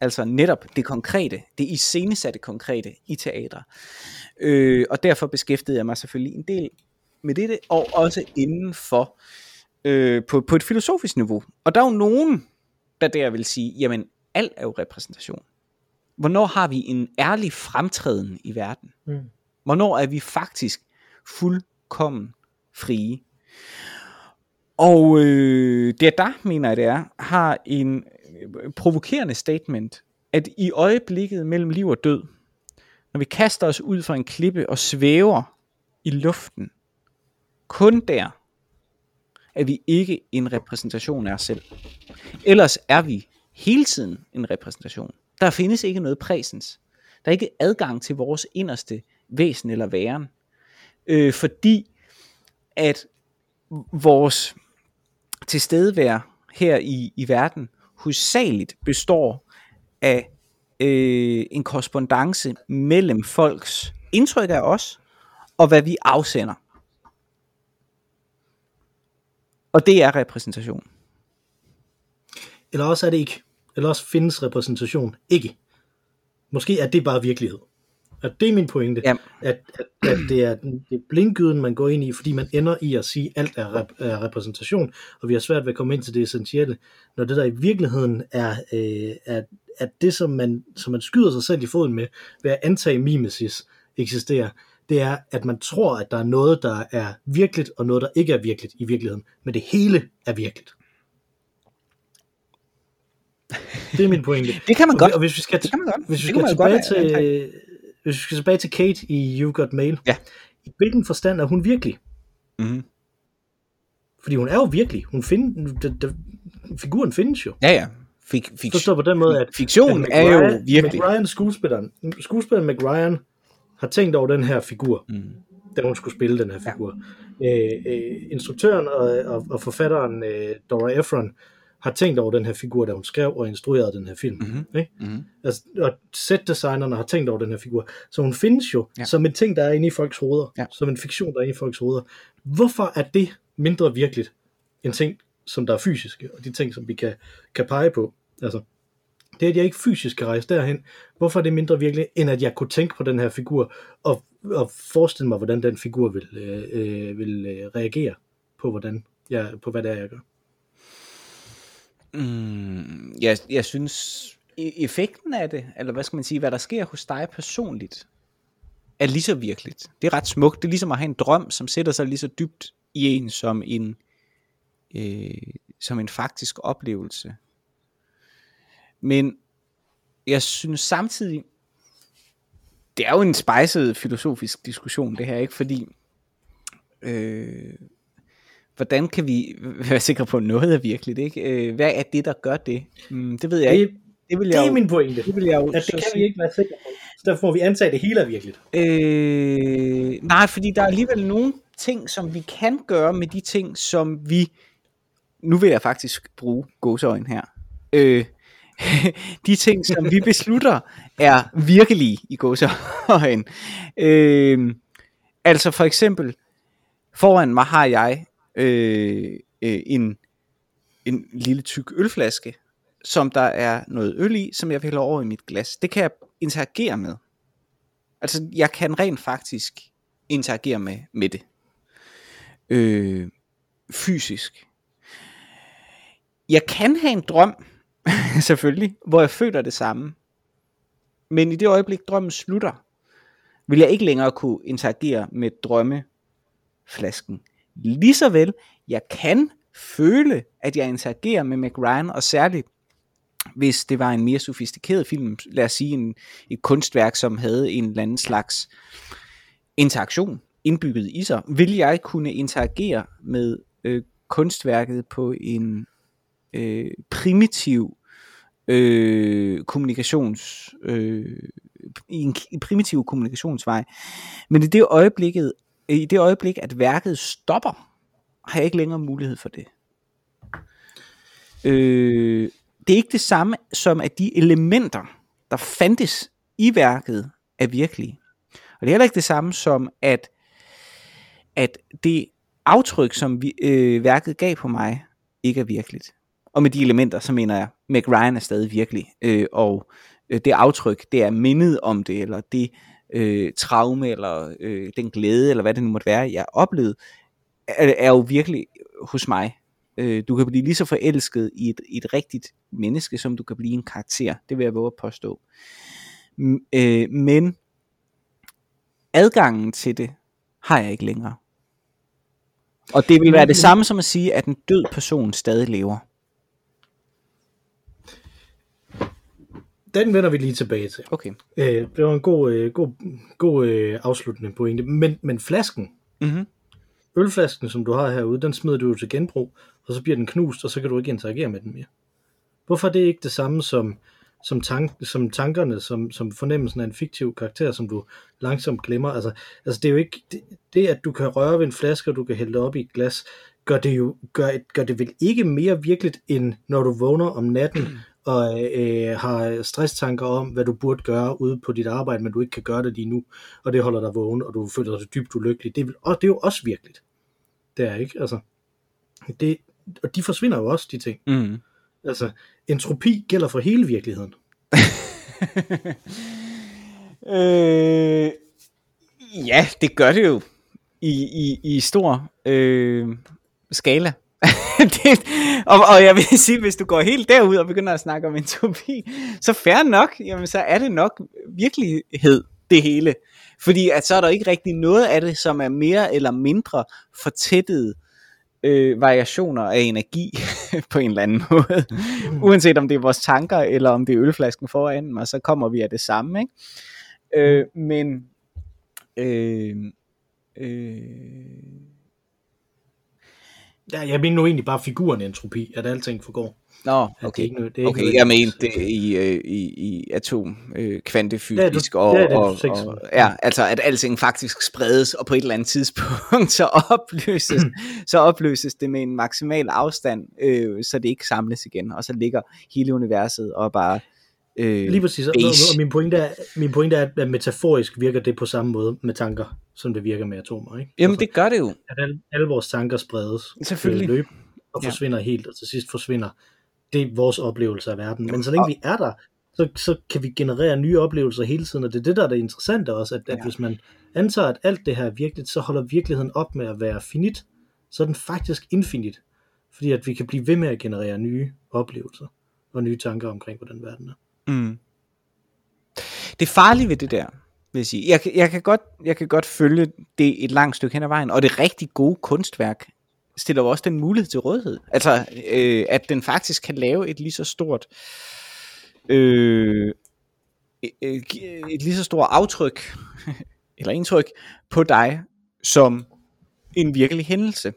altså netop det konkrete, det iscenesatte konkrete i teater, og derfor beskæftigede jeg mig selvfølgelig en del med det, og også inden for på et filosofisk niveau, og der er jo nogen, der vil sige, jamen alt er jo repræsentation. Hvornår har vi en ærlig fremtræden i verden? Hvornår er vi faktisk fuldkommen frie? Og det der, mener jeg det er, har en provokerende statement, at i øjeblikket mellem liv og død, når vi kaster os ud fra en klippe og svæver i luften, kun der er vi ikke en repræsentation af os selv. Ellers er vi hele tiden en repræsentation. Der findes ikke noget præsens. Der er ikke adgang til vores inderste væsen eller væren. Fordi at vores tilstedevær her i verden hovedsageligt består af en korrespondance mellem folks indtryk af os og hvad vi afsender. Og det er repræsentation. Eller også er det ikke. Eller også findes repræsentation ikke. Måske er det bare virkelighed. Og det er min pointe, at det er blindgyden, man går ind i, fordi man ender i at sige, at alt er repræsentation, og vi har svært ved at komme ind til det essentielle, når det der i virkeligheden er at det, som man skyder sig selv i foden med, ved at antage mimesis eksisterer, det er, at man tror, at der er noget, der er virkeligt, og noget, der ikke er virkeligt i virkeligheden, men det hele er virkeligt. Det er min pointe. Det kan man godt. Og hvis vi skal tilbage til Kate i You've Got Mail, ja. I hvilken forstand er hun virkelig? Mm-hmm. Fordi hun er jo virkelig. Hun figuren findes jo. Ja, ja. Forstår på den måde, at fiktion er jo virkelig. Meg Ryan, skuespilleren Meg Ryan har tænkt over den her figur, da hun skulle spille den her figur. Ja. Instruktøren og forfatteren Dora Ephron har tænkt over den her figur, da hun skrev og instruerede den her film. Mm-hmm. Ikke? Mm-hmm. Altså, og setdesignerne har tænkt over den her figur. Så hun findes jo som en ting, der er inde i folks hoveder. Ja. Som en fiktion, der er inde i folks hoveder. Hvorfor er det mindre virkeligt end ting, som der er fysiske? Og de ting, som vi kan pege på. Altså, det, at jeg ikke fysisk kan rejse derhen, hvorfor er det mindre virkeligt, end at jeg kunne tænke på den her figur og forestille mig, hvordan den figur vil reagere på, hvad det er, jeg gør? Jeg synes effekten af det, eller hvad skal man sige, hvad der sker hos dig personligt, er lige så virkeligt. Det er ret smukt. Det er ligesom at have en drøm, som sætter sig lige så dybt i en som en faktisk oplevelse. Men jeg synes samtidig, det er jo en spejset filosofisk diskussion det her, ikke? Fordi hvordan kan vi være sikre på, noget er virkeligt? Ikke? Hvad er det, der gør det? Det ved jeg ikke. Det, vil jeg det er min pointe. Det, vil jeg jo, at det kan vi ikke være sikre på. Så derfor må vi antage, det hele er virkeligt. Nej, fordi der er alligevel nogle ting, som vi kan gøre med de ting, som vi... Nu vil jeg faktisk bruge gåseøjne her. De ting, som vi beslutter, er virkelige i gåseøjne. Altså for eksempel, foran mig har jeg en lille tyk ølflaske, som der er noget øl i, som jeg vil hælde over i mit glas. Det kan jeg interagere med. Altså, jeg kan rent faktisk interagere med det. Fysisk. Jeg kan have en drøm, selvfølgelig, hvor jeg føler det samme. Men i det øjeblik, drømmen slutter, vil jeg ikke længere kunne interagere med drømmeflasken. Lige så vel, jeg kan føle, at jeg interagerer med Meg Ryan, og særligt, hvis det var en mere sofistikeret film, lad os sige et kunstværk, som havde en eller anden slags interaktion indbygget i sig, ville jeg kunne interagere med kunstværket på en primitiv kommunikations i en primitiv kommunikationsvej. Men i det øjeblik, at værket stopper, har jeg ikke længere mulighed for det. Det er ikke det samme som, at de elementer, der fandtes i værket, er virkelige. Og det er heller ikke det samme som, at det aftryk, som værket gav på mig, ikke er virkeligt. Og med de elementer, så mener jeg, Meg Ryan er stadig virkelig. Og det aftryk, det er mindet om det, eller det traume, eller den glæde, eller hvad det nu måtte være, jeg oplevede, er jo virkelig hos mig. Du kan blive lige så forelsket i et rigtigt menneske, som du kan blive en karakter. Det vil jeg våge at påstå. Men adgangen til det har jeg ikke længere. Og det vil være det samme som at sige, at en død person stadig lever. Den vender vi lige tilbage til. Okay. Det var en god afsluttende pointe. Men flasken, ølflasken, som du har herude, den smider du jo til genbrug, og så bliver den knust, og så kan du ikke interagere med den mere. Hvorfor er det ikke det samme som tankerne, som fornemmelsen af en fiktiv karakter, som du langsomt glemmer? Altså det er jo ikke det, at du kan røre ved en flaske, og du kan hælde det op i et glas, gør det vel ikke mere virkeligt, end når du vågner om natten, og har stresstanker om, hvad du burde gøre ude på dit arbejde, men du ikke kan gøre det lige nu, og det holder dig vågen, og du føler dig dybt ulykkelig. Det er jo også virkeligt. Det er ikke, altså. Og de forsvinder jo også, de ting. Mm. Altså, entropi gælder for hele virkeligheden. Ja, det gør det jo i stor skala. Og jeg vil sige, hvis du går helt derud og begynder at snakke om entropi, så fair nok, jamen så er det nok virkelighed, det hele. Fordi at så er der ikke rigtig noget af det, som er mere eller mindre fortættede variationer af energi på en eller anden måde. Uanset om det er vores tanker, eller om det er ølflasken foran mig, så kommer vi af det samme, ikke? Ja, jeg mener nu egentlig bare figuren entropi, at alting forgår. Nå, okay. Det er ikke jeg mente det i atom kvantefysisk og ja, altså at alting faktisk spredes, og på et eller andet tidspunkt så opløses det med en maksimal afstand, så det ikke samles igen, og så ligger hele universet og bare lige præcis. Og min pointe er, at metaforisk virker det på samme måde med tanker, som det virker med atomer, ikke? Jamen det gør det jo. At alle vores tanker spredes løb og forsvinder helt, og til sidst forsvinder det vores oplevelse af verden. Men så længe vi er der, så kan vi generere nye oplevelser hele tiden, og det er det, der er det interessante også, at hvis man antager, at alt det her er virkeligt, så holder virkeligheden op med at være finit, så er den faktisk infinit, fordi at vi kan blive ved med at generere nye oplevelser og nye tanker omkring, hvordan verden er. Mm. Det farlige ved det der, vil jeg sige. Jeg kan godt følge det et langt stykke hen ad vejen, og det rigtig gode kunstværk stiller også den mulighed til rådighed. Altså, at den faktisk kan lave et lige så stort aftryk eller indtryk på dig som en virkelig hændelse.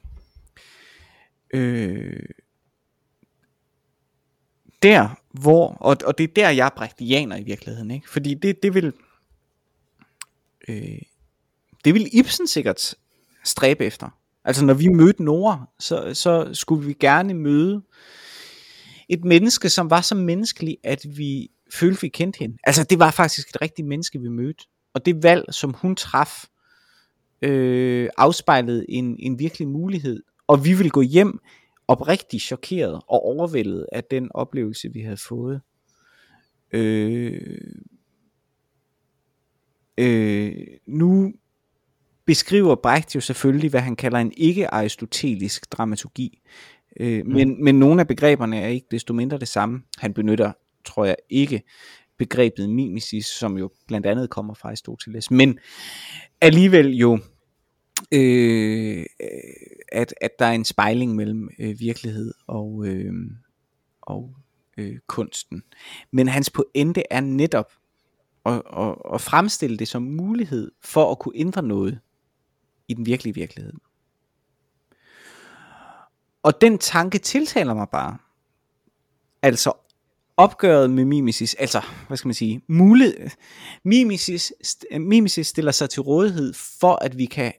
der, hvor, og det er der, jeg er brechtianer i virkeligheden, ikke? Fordi det vil Ibsen sikkert stræbe efter. Altså når vi mødte Nora, så skulle vi gerne møde et menneske, som var så menneskelig, at vi følte, vi kendte hende. Altså det var faktisk et rigtigt menneske, vi mødte. Og det valg, som hun traf, afspejlede en virkelig mulighed. Og vi ville gå hjem oprigtigt chokeret og overvældet af den oplevelse, vi havde fået. Nu beskriver Brecht jo selvfølgelig, hvad han kalder en ikke-aristotelisk dramaturgi. Men nogle af begreberne er ikke desto mindre det samme. Han benytter, tror jeg, ikke begrebet mimesis, som jo blandt andet kommer fra Aristoteles, men alligevel jo, at der er en spejling mellem virkelighed og kunsten. Men hans pointe er netop at fremstille det som mulighed for at kunne ændre noget i den virkelige virkelighed. Og den tanke tiltaler mig bare. Altså opgøret med mimesis, altså hvad skal man sige, mimesis stiller sig til rådighed for, at vi kan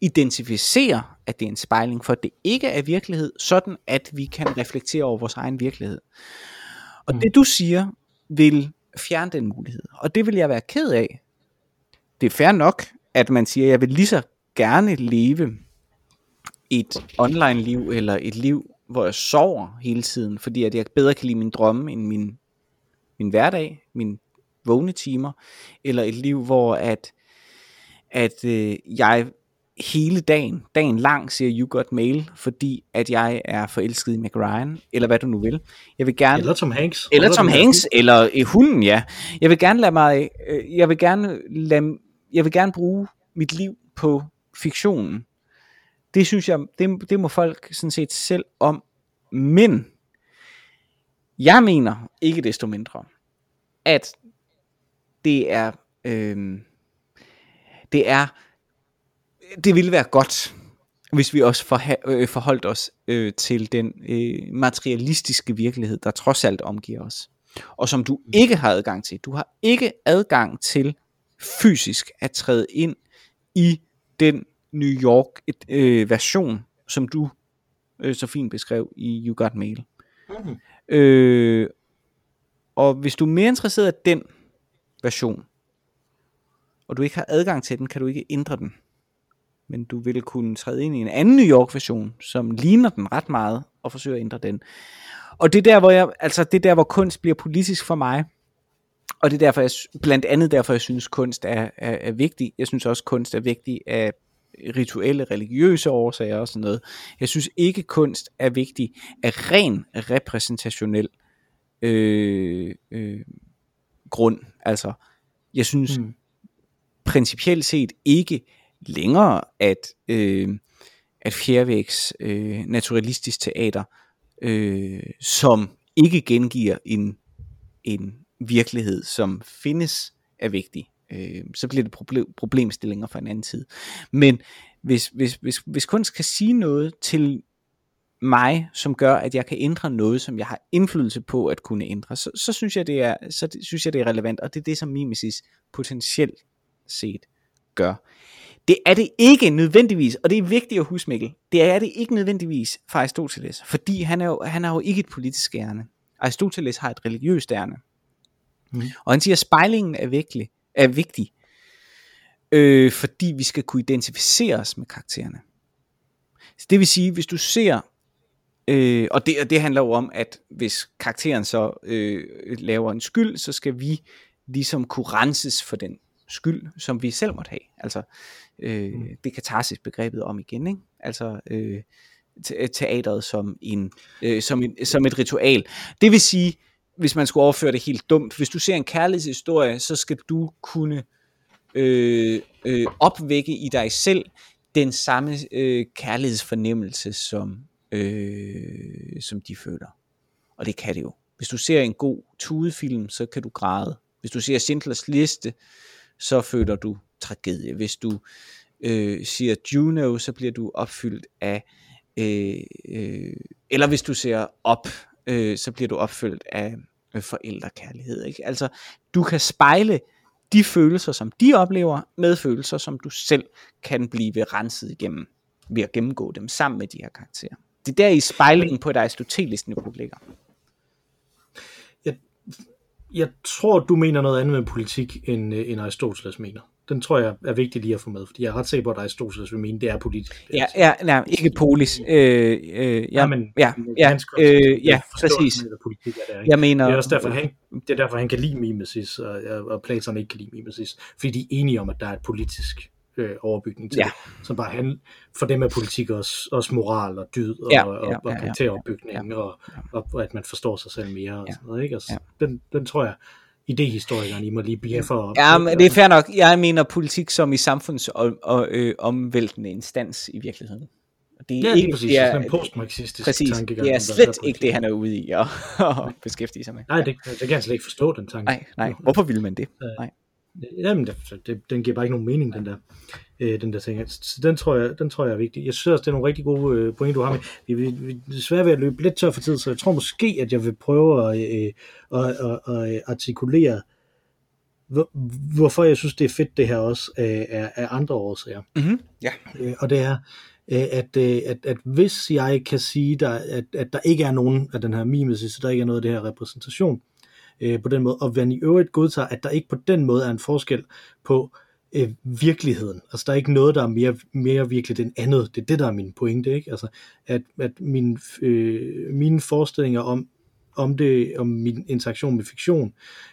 identificere, at det er en spejling, for at det ikke er virkelighed, sådan at vi kan reflektere over vores egen virkelighed. Og det du siger, vil fjerne den mulighed, og det vil jeg være ked af. Det er fair nok, at man siger, at jeg vil lige så gerne leve et online liv, eller et liv, hvor jeg sover hele tiden, fordi at jeg bedre kan lide min drømme end min hverdag, mine vågne timer, eller et liv, hvor at jeg hele dagen lang ser You Got Mail, fordi at jeg er forelsket i Meg Ryan, eller hvad du nu vil. Jeg vil gerne, eller Tom Hanks. Eller hunden, ja. Jeg vil gerne bruge mit liv på fiktionen. Det synes jeg, det må folk sådan set selv om. Men jeg mener ikke desto mindre, at det ville være godt, hvis vi også forholdt os til den materialistiske virkelighed, der trods alt omgiver os, og som du ikke har adgang til. Du har ikke adgang til fysisk at træde ind i den New York version, som du så fint beskrev i You Got Mail. Mm-hmm. Og hvis du er mere interesseret i den version, og du ikke har adgang til den, kan du ikke ændre den. Men du vil kunne træde ind i en anden New York version, som ligner den ret meget, og forsøge at ændre den. Og det er der, hvor kunst bliver politisk for mig. Og det er derfor, jeg synes, kunst er vigtig. Jeg synes også, kunst er vigtig af rituelle, religiøse årsager og sådan noget. Jeg synes ikke, kunst er vigtig af ren repræsentationel grund. Altså, jeg synes principielt set ikke længere, at fjerdevægs naturalistisk teater, som ikke gengiver en virkelighed, som findes, er vigtig. Så bliver det problemstillinger fra en anden tid. Men hvis kunst kan sige noget til mig, som gør, at jeg kan ændre noget, som jeg har indflydelse på at kunne ændre, så synes jeg, det er relevant, og det er det, som mimesis potentielt set gør. Det er det ikke nødvendigvis, og det er vigtigt at huske, Mikkel, det er det ikke nødvendigvis fra Aristoteles, fordi han er jo ikke et politisk ærne. Aristoteles har et religiøst ærne. Og han siger, at spejlingen er vigtig, fordi vi skal kunne identificere os med karaktererne. Så det vil sige, hvis du ser, og det handler jo om, at hvis karakteren så laver en skyld, så skal vi ligesom kunne renses for den skyld, som vi selv måtte have. Altså, det katarsis-begrebet om igen, ikke? Altså, teateret som et ritual. Det vil sige, hvis man skulle overføre det helt dumt, hvis du ser en kærlighedshistorie, så skal du kunne opvække i dig selv den samme kærlighedsfornemmelse, som de føler. Og det kan det jo. Hvis du ser en god tudefilm, så kan du græde. Hvis du ser Schindlers Liste, så føler du tragedie. Hvis du ser Juno, så bliver du opfyldt af... eller hvis du ser Up, så bliver du opfyldt af forældrekærlighed, ikke? Altså, du kan spejle de følelser, som de oplever, med følelser, som du selv kan blive renset igennem, ved at gennemgå dem sammen med de her karakterer. Det der i spejlingen på et aristotelisk niveau ligger. Jeg tror, du mener noget andet med politik, end Aristoteles mener. Den tror jeg er vigtig lige at få med, fordi jeg er ret sikker på, at Aristoteles vil mene, det er politisk. Ja, nej, ikke polis. Præcis. Det er derfor, han kan lide mimesis, og Platon ikke kan lide mimesis, fordi de er enige om, at der er et politisk overbygning til det, som bare handler, for dem er politik også moral og dyd og karakteropbygning og at man forstår sig selv mere og sådan noget, ikke? Altså, den tror jeg idehistorikeren I må lige blive for. Ja, men det er fair nok. Jeg mener politik som i samfunds- og omvæltende instans i virkeligheden. Det er ikke præcis, det er en postmarxistisk tankegang. Det er slet ikke det, han er ude i at beskæftige sig med. Nej, det kan jeg slet ikke forstå, den tanke. Nej. Hvorfor ville man det? Nej. Jamen, den giver bare ikke nogen mening, den der ting. Så den tror jeg er vigtig. Jeg synes også, det er nogle rigtig gode pointe, du har med. Vi er desværre ved at løbe lidt tør for tid, så jeg tror måske, at jeg vil prøve at artikulere, hvorfor jeg synes, det er fedt det her også, af andre årsager. Mm-hmm. Yeah. Og det er, at hvis jeg kan sige, at der ikke er nogen af den her mimesis, der ikke er noget af det her repræsentation, på den måde, og hvad i øvrigt godtager, at der ikke på den måde er en forskel på virkeligheden. Altså, der er ikke noget, der er mere virkeligt end andet. Det er det, der er min pointe, ikke? Altså, at mine forestillinger om min interaktion med fiktion,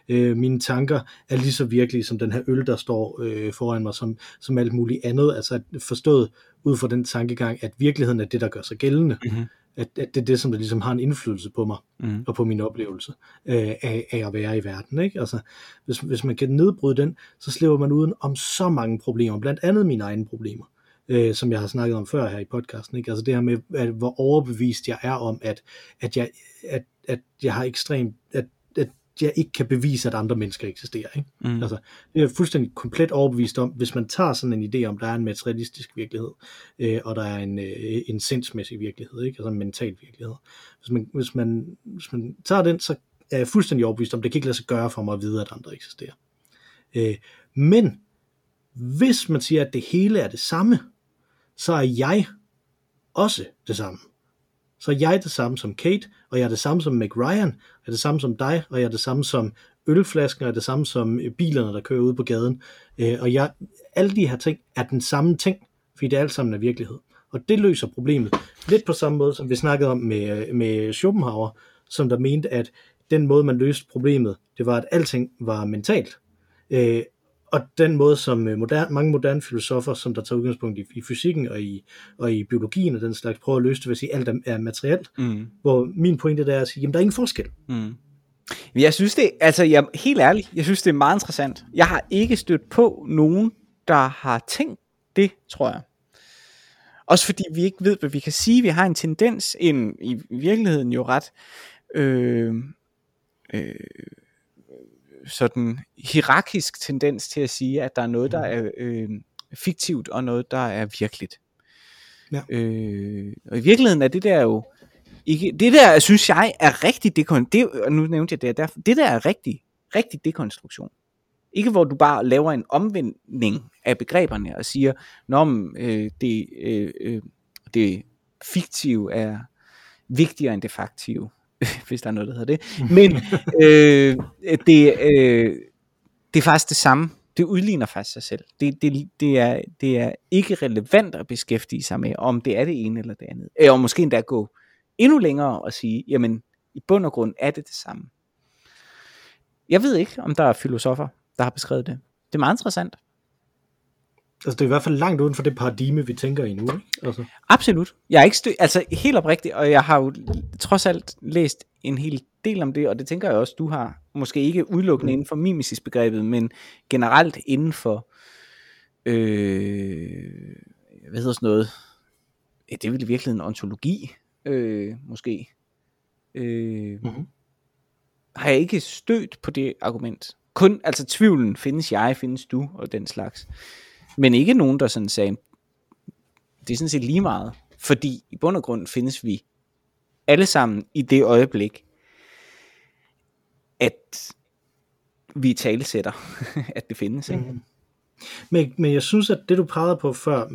mine tanker er lige så virkelige som den her øl, der står foran mig, som alt muligt andet. Altså, at forstået ud fra den tankegang, at virkeligheden er det, der gør sig gældende. Mm-hmm. At det er det, som der ligesom har en indflydelse på mig, og på min oplevelse af at være i verden, ikke? Altså, hvis man kan nedbryde den, så slipper man uden om så mange problemer, blandt andet mine egne problemer, som jeg har snakket om før her i podcasten, ikke? Altså det her med, hvor overbevist jeg er om, at jeg har ekstremt, at jeg ikke kan bevise, at andre mennesker eksisterer, ikke? Mm. Altså, det er jeg fuldstændig komplet overbevist om, hvis man tager sådan en idé om, der er en materialistisk virkelighed, og der er en sindsmæssig virkelighed, ikke? Altså en mental virkelighed. Hvis man tager den, så er jeg fuldstændig overbevist om, det kan ikke lade sig gøre for mig at vide, at andre eksisterer. Men hvis man siger, at det hele er det samme, så er jeg også det samme. Så er jeg det samme som Kate, og jeg er det samme som Meg Ryan, og jeg er det samme som dig, og jeg er det samme som ølflasken, og jeg er det samme som bilerne, der kører ude på gaden. Og alle de her ting er den samme ting, fordi det alt sammen er virkelighed. Og det løser problemet. Lidt på samme måde, som vi snakkede om med Schopenhauer, som der mente, at den måde, man løste problemet, det var, at alting var mentalt. Og den måde, som mange moderne filosofer, som der tager udgangspunkt i fysikken og i biologien og den slags, prøver at løse det ved at sige, at alt er materielt, hvor min pointe der er at sige, jamen der er ingen forskel. Mm. Jeg synes det, altså jeg er helt ærlig, jeg synes det er meget interessant. Jeg har ikke stødt på nogen, der har tænkt det, tror jeg. Også fordi vi ikke ved, hvad vi kan sige. Vi har en tendens, i virkeligheden jo ret... sådan hierarkisk tendens til at sige, at der er noget, der er fiktivt, og noget, der er virkeligt. Ja. Og i virkeligheden er det der jo ikke, det der, synes jeg, er rigtig dekonstruktion. Nu nævnte jeg det der er rigtig dekonstruktion. Ikke hvor du bare laver en omvendning af begreberne og siger, det fiktive er vigtigere end det faktive. Hvis der er noget, der hedder det. Men det er faktisk det samme. Det udligner faktisk sig selv. Det er ikke relevant at beskæftige sig med, om det er det ene eller det andet. Og måske endda gå endnu længere og sige, jamen i bund og grund er det samme. Jeg ved ikke, om der er filosofer, der har beskrevet det. Det er meget interessant. Altså det er i hvert fald langt uden for det paradigme, vi tænker i nu, ikke? Altså. Absolut. Jeg er ikke altså helt oprigtigt, og jeg har jo trods alt læst en hel del om det, og det tænker jeg også, du har måske ikke udelukkende inden for mimesis-begrebet, men generelt inden for, hvad hedder sådan noget, ja, det er vel i virkeligheden ontologi, måske. Har jeg ikke stødt på det argument? Kun, altså tvivlen, findes jeg, findes du, og den slags. Men ikke nogen, der sådan sagde, det er sådan set lige meget, fordi i bund og grund findes vi alle sammen i det øjeblik, at vi talesætter, at det findes. Ikke? Mm. Men jeg synes, at det du pegede på før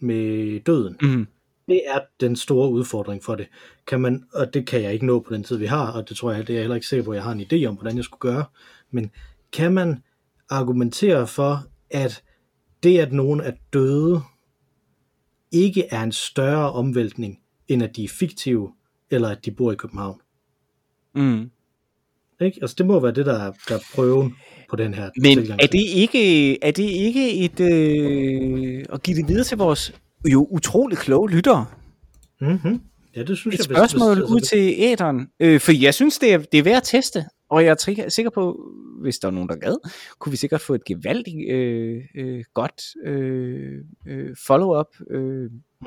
med døden, det er den store udfordring for det. Kan man, og det kan jeg ikke nå på den tid, vi har, og det tror jeg, det er jeg heller ikke sikker på, jeg har en idé om, hvordan jeg skulle gøre, men kan man argumentere for, at det, at nogen er døde, ikke er en større omvæltning, end at de er fiktive, eller at de bor i København? Mm. Ikke? Altså, det må være det, der er prøven på den her. Men er det ikke et at give det videre til vores jo utroligt kloge lyttere? Mm-hmm. Ja, det synes et jeg. Et spørgsmål ud til æteren, for jeg synes, det er værd at teste, og jeg er sikker på, hvis der er nogen, der gad, kunne vi sikkert få et gevaldigt godt follow-up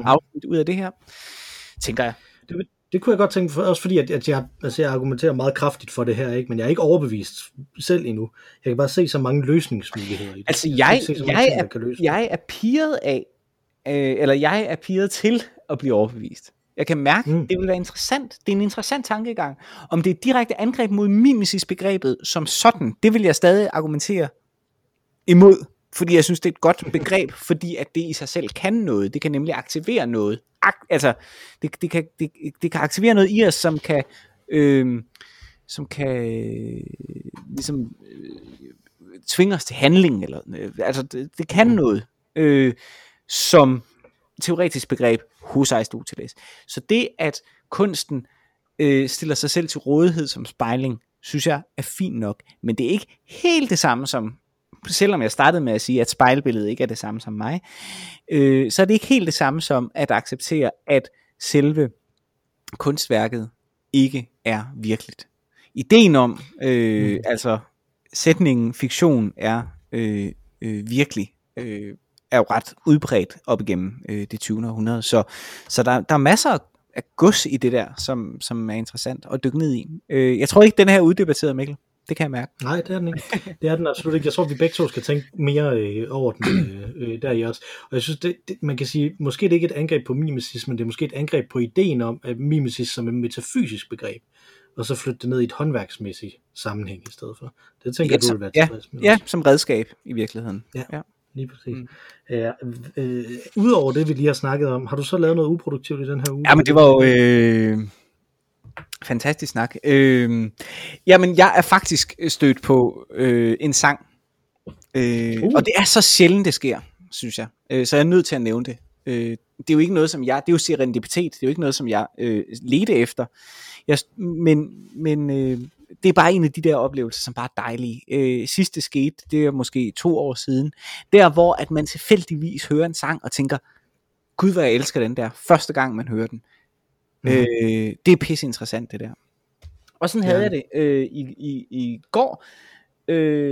afsnit ud af det her, tænker jeg. Det kunne jeg godt tænke, også fordi at jeg argumenterer meget kraftigt for det her, ikke? Men jeg er ikke overbevist selv endnu. Jeg kan bare se så mange løsningsmuligheder i det. Altså jeg er pirret til at blive overbevist. Jeg kan mærke, det vil være interessant. Det er en interessant tankegang. Om det er direkte angreb mod mimesis-begrebet som sådan, det vil jeg stadig argumentere imod, fordi jeg synes, det er et godt begreb, fordi at det i sig selv kan noget. Det kan nemlig aktivere noget. Det kan aktivere noget i os, som kan, ligesom tvinge os til handling. Eller, det kan noget, som teoretisk begreb hos Aristoteles. Så det, at kunsten stiller sig selv til rådighed som spejling, synes jeg er fint nok. Men det er ikke helt det samme som, selvom jeg startede med at sige, at spejlbilledet ikke er det samme som mig, så er det ikke helt det samme som at acceptere, at selve kunstværket ikke er virkeligt. Ideen om, altså sætningen fiktion er virkelig, er jo ret udbredt op igennem det 20. århundrede, så der er masser af gods i det der, som er interessant at dykke ned i. Jeg tror ikke, den her er uddebatteret, Mikkel. Det kan jeg mærke. Nej, det er den ikke. Det er den absolut ikke. Jeg tror, vi begge to skal tænke mere over den der i os. Og jeg synes, man kan sige, måske det ikke er et angreb på mimesis, men det er måske et angreb på ideen om at mimesis som et metafysisk begreb, og så flytte det ned i et håndværksmæssigt sammenhæng i stedet for. Det tænker du vil være tilfreds med. Ja, som redskab i virkeligheden. Ja. Lige præcis. Udover det, vi lige har snakket om, har du så lavet noget uproduktivt i den her uge? Ja, men det var jo fantastisk snak. Jamen, jeg er faktisk stødt på en sang, og det er så sjældent, det sker, synes jeg. Så jeg er nødt til at nævne det. Det er jo ikke noget, som jeg... Det er jo serendipitet. Det er jo ikke noget, som jeg ledte efter. Men det er bare en af de der oplevelser, som bare er dejlige. Sidste skete, det er måske 2 år siden, der hvor at man tilfældigvis hører en sang og tænker, gud hvor jeg elsker den der, første gang man hører den. Det er pisse interessant det der. Og sådan havde jeg det i går,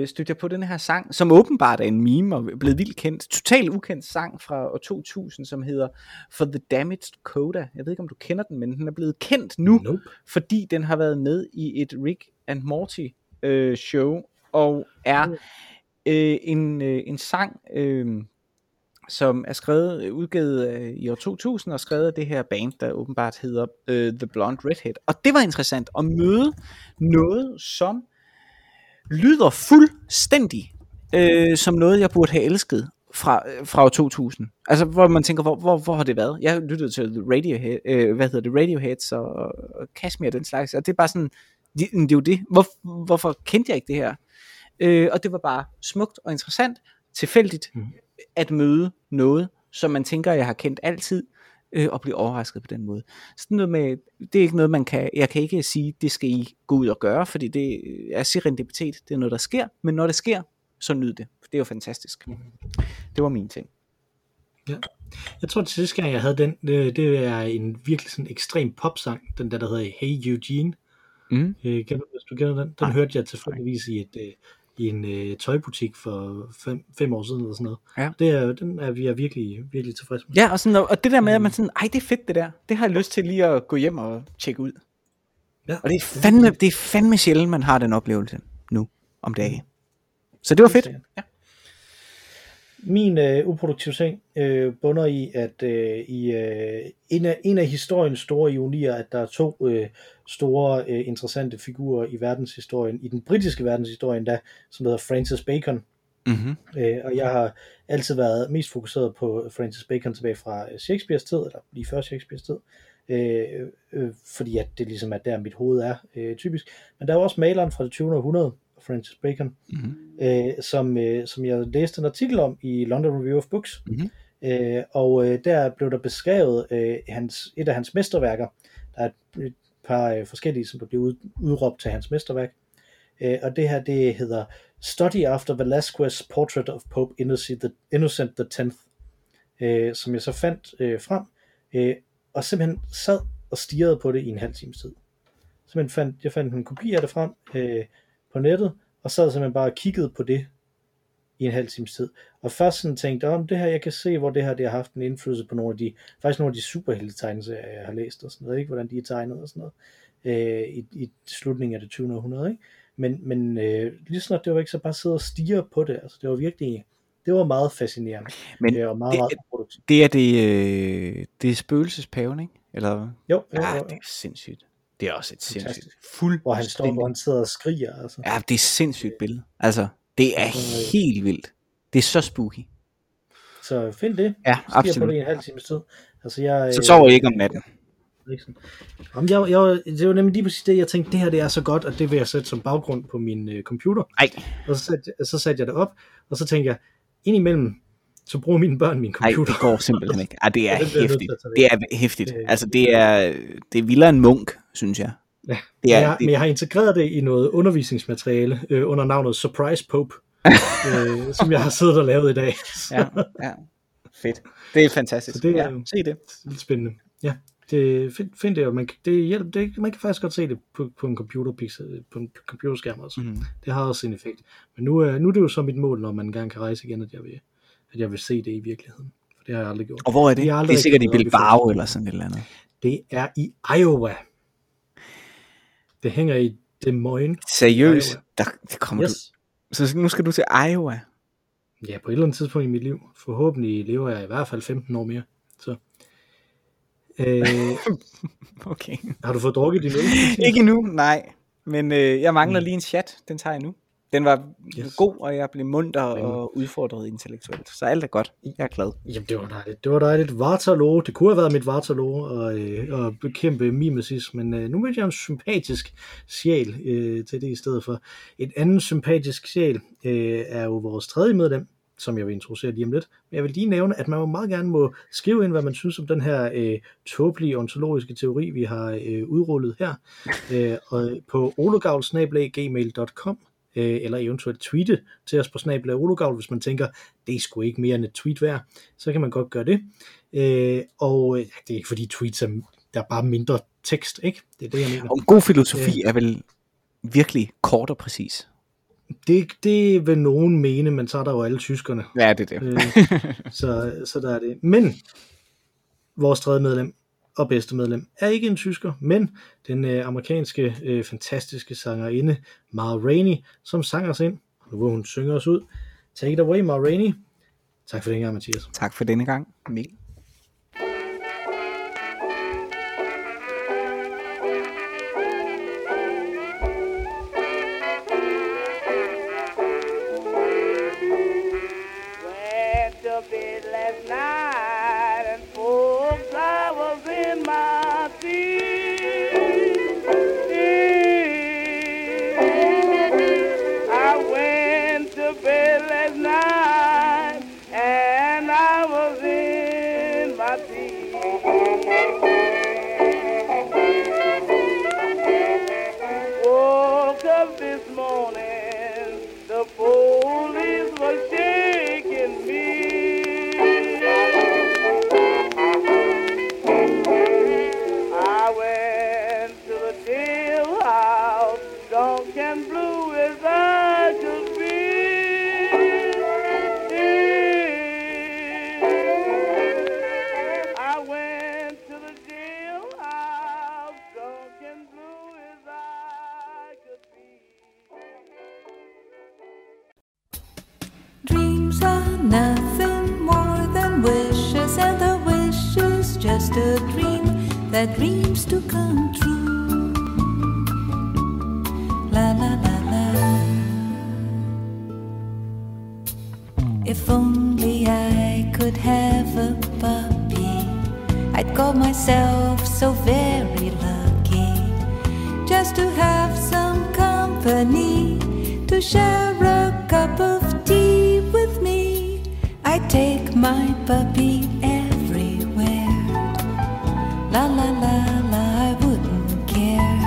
stødte jeg på den her sang, som åbenbart er en meme og blevet vildt kendt, totalt ukendt sang fra år 2000, som hedder For the Damaged Coda. Jeg ved ikke om du kender den, men den er blevet kendt nu, fordi den har været med i et Rick and Morty show, og er en sang, som er skrevet, udgivet i år 2000, og skrevet af det her band, der åbenbart hedder The Blonde Redhead. Og det var interessant at møde noget, som lyder fuldstændig som noget, jeg burde have elsket fra år 2000. Altså, hvor man tænker, hvor har det været? Jeg lyttede til Radiohead, Radioheads og Kashmir og den slags, og det er bare sådan, det er jo det. Hvorfor kendte jeg ikke det her? Og det var bare smukt og interessant, tilfældigt, at møde noget, som man tænker, jeg har kendt altid, og blive overrasket på den måde. Sådan noget med, det er ikke noget, jeg kan ikke sige, det skal I gå ud og gøre, fordi det er serendipitet, det er noget, der sker, men når det sker, så nyd det. Det er jo fantastisk. Det var min ting. Ja. Jeg tror, at sidste gang, jeg havde den, det er en virkelig sådan ekstrem popsang, den der hedder Hey Eugene. Hvis du kender den, hørte jeg tilfældigvis i en tøjbutik for 5 år siden eller sådan noget. Ja. Vi er virkelig, virkelig tilfredse med. Ja, og det der med, at man sådan, det er fedt det der. Det har jeg lyst til lige at gå hjem og tjekke ud. Ja. Og det er fandme sjældent, man har den oplevelse nu om dagen. Så det var fedt. Ja. Min uproduktive ting bunder i, at en af historiens store ironier, at der er to store interessante figurer i verdenshistorien, i den britiske verdenshistorie endda, som hedder Francis Bacon. Mm-hmm. Og jeg har altid været mest fokuseret på Francis Bacon tilbage fra Shakespeares tid, eller lige før Shakespeares tid, fordi at det ligesom er der mit hoved er typisk. Men der er også maleren fra det 20. århundrede, Francis Bacon, mm-hmm. Som jeg læste en artikel om i London Review of Books, mm-hmm. Og der blev der beskrevet et af hans mesterværker. Der er et par forskellige, som der blev udråbt til hans mesterværk, og det her, det hedder Study After Velázquez's Portrait of Pope Innocent the 10th, som jeg så fandt frem, og simpelthen sad og stirrede på det i en halv times tid. Jeg fandt en kopi af det frem på nettet, og sad simpelthen bare og kiggede på det i en halv times tid. Og først sådan tænkte jeg, det her, jeg kan se, hvor det her, det har haft en indflydelse på nogle af de superheltetegneserier, jeg har læst, og sådan noget, ikke? Hvordan de er tegnet og sådan noget, i slutningen af det 20. århundrede, ikke? Men lige snart, det var ikke så bare sidde og stirre på det, altså det var virkelig, det var meget fascinerende. Men og meget produktivt. Det er spøgelsespæven, ikke? Eller hvad? Jo. Det er sindssygt. Det er også et fantastisk, sindssygt, fuldstændig. Hvor han står, hvor han sidder og skriger. Altså. Ja, det er sindssygt billede. Altså, det er helt vildt. Det er så spooky. Så find det. Ja, absolut. Stiger på det i en halv times tid. Altså, så sover I ikke om natten. Jeg, det var nemlig lige præcis det, jeg tænkte, det her, det er så godt, og det vil jeg sætte som baggrund på min computer. Ej. Og så satte jeg det op, og så tænkte jeg, indimellem, så bruger mine børn min computer. Nej, det går simpelthen ikke. Ah, det er hæftigt. Altså, det er vildere en munk, synes jeg. Ja. Men jeg har integreret det i noget undervisningsmateriale under navnet Surprise Pope, som jeg har siddet og lavet i dag. Ja. Fedt. Det er fantastisk. Så det er se det. Lidt spændende. Ja. Det find det, og man kan faktisk godt se det på en computerpixel, på en computerskærm også. Mm. Det har også en effekt. Men nu er det jo så mit mål, når man engang kan rejse igen, at jeg vil se det i virkeligheden. For det har jeg aldrig gjort. Og hvor er det? Det er sikkert i Bilbao eller sådan et eller andet. Det er i Iowa. Det hænger i Des Moines. Seriøst? Der kommer du. Så nu skal du til Iowa? Ja, på et eller andet tidspunkt i mit liv. Forhåbentlig lever jeg i hvert fald 15 år mere. Så. Okay. Har du fået drukket din øl? Ikke endnu, nej. Men jeg mangler lige en chat. Den tager jeg nu. Den var god, og jeg blev munter og udfordret intellektuelt. Så alt er godt. Jeg er glad. Jamen, det var dejligt. Waterloo. Det kunne have været mit Waterloo og bekæmpe mimesis, men nu mødte jeg en sympatisk sjæl til det i stedet for. Et andet sympatisk sjæl er jo vores tredje medlem, som jeg vil introducere lige om lidt. Men jeg vil lige nævne, at man jo meget gerne må skrive ind, hvad man synes om den her tåbelige ontologiske teori, vi har udrullet her, og på ologavl@gmail.com, eller eventuelt tweete til os på @ologavl, hvis man tænker, det er sgu ikke mere end et tweet værd, så kan man godt gøre det. Og det er ikke fordi tweets er, der er bare mindre tekst, ikke? Det er det, jeg mener. Og god filosofi er vel virkelig kort og præcis. Det vil nogen mene, men så er der jo alle tyskerne. Ja, det er det. Så der er det. Men vores tredje medlem og bedste medlem er ikke en tysker, men den amerikanske fantastiske sangerinde Ma Rainey, som sang os ind. Nu hvor hun synger os ud. Take it away, Ma Rainey. Tak for denne gang, Mathias. Tak for denne gang, Mikkel. The police were taking me. just a dream that dreams do come true. La la la la. If only I could have a puppy, I'd call myself so very lucky, just to have some company, to share a cup of tea with me. I take my puppy everywhere. La la la la, I wouldn't care.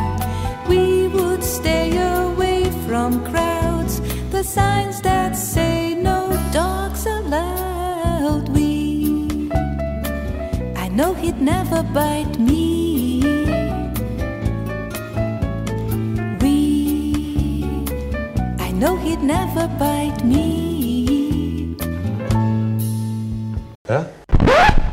We would stay away from crowds, the signs that say no dogs allowed. We, I know he'd never bite me. No, he'd never bite me. Ja.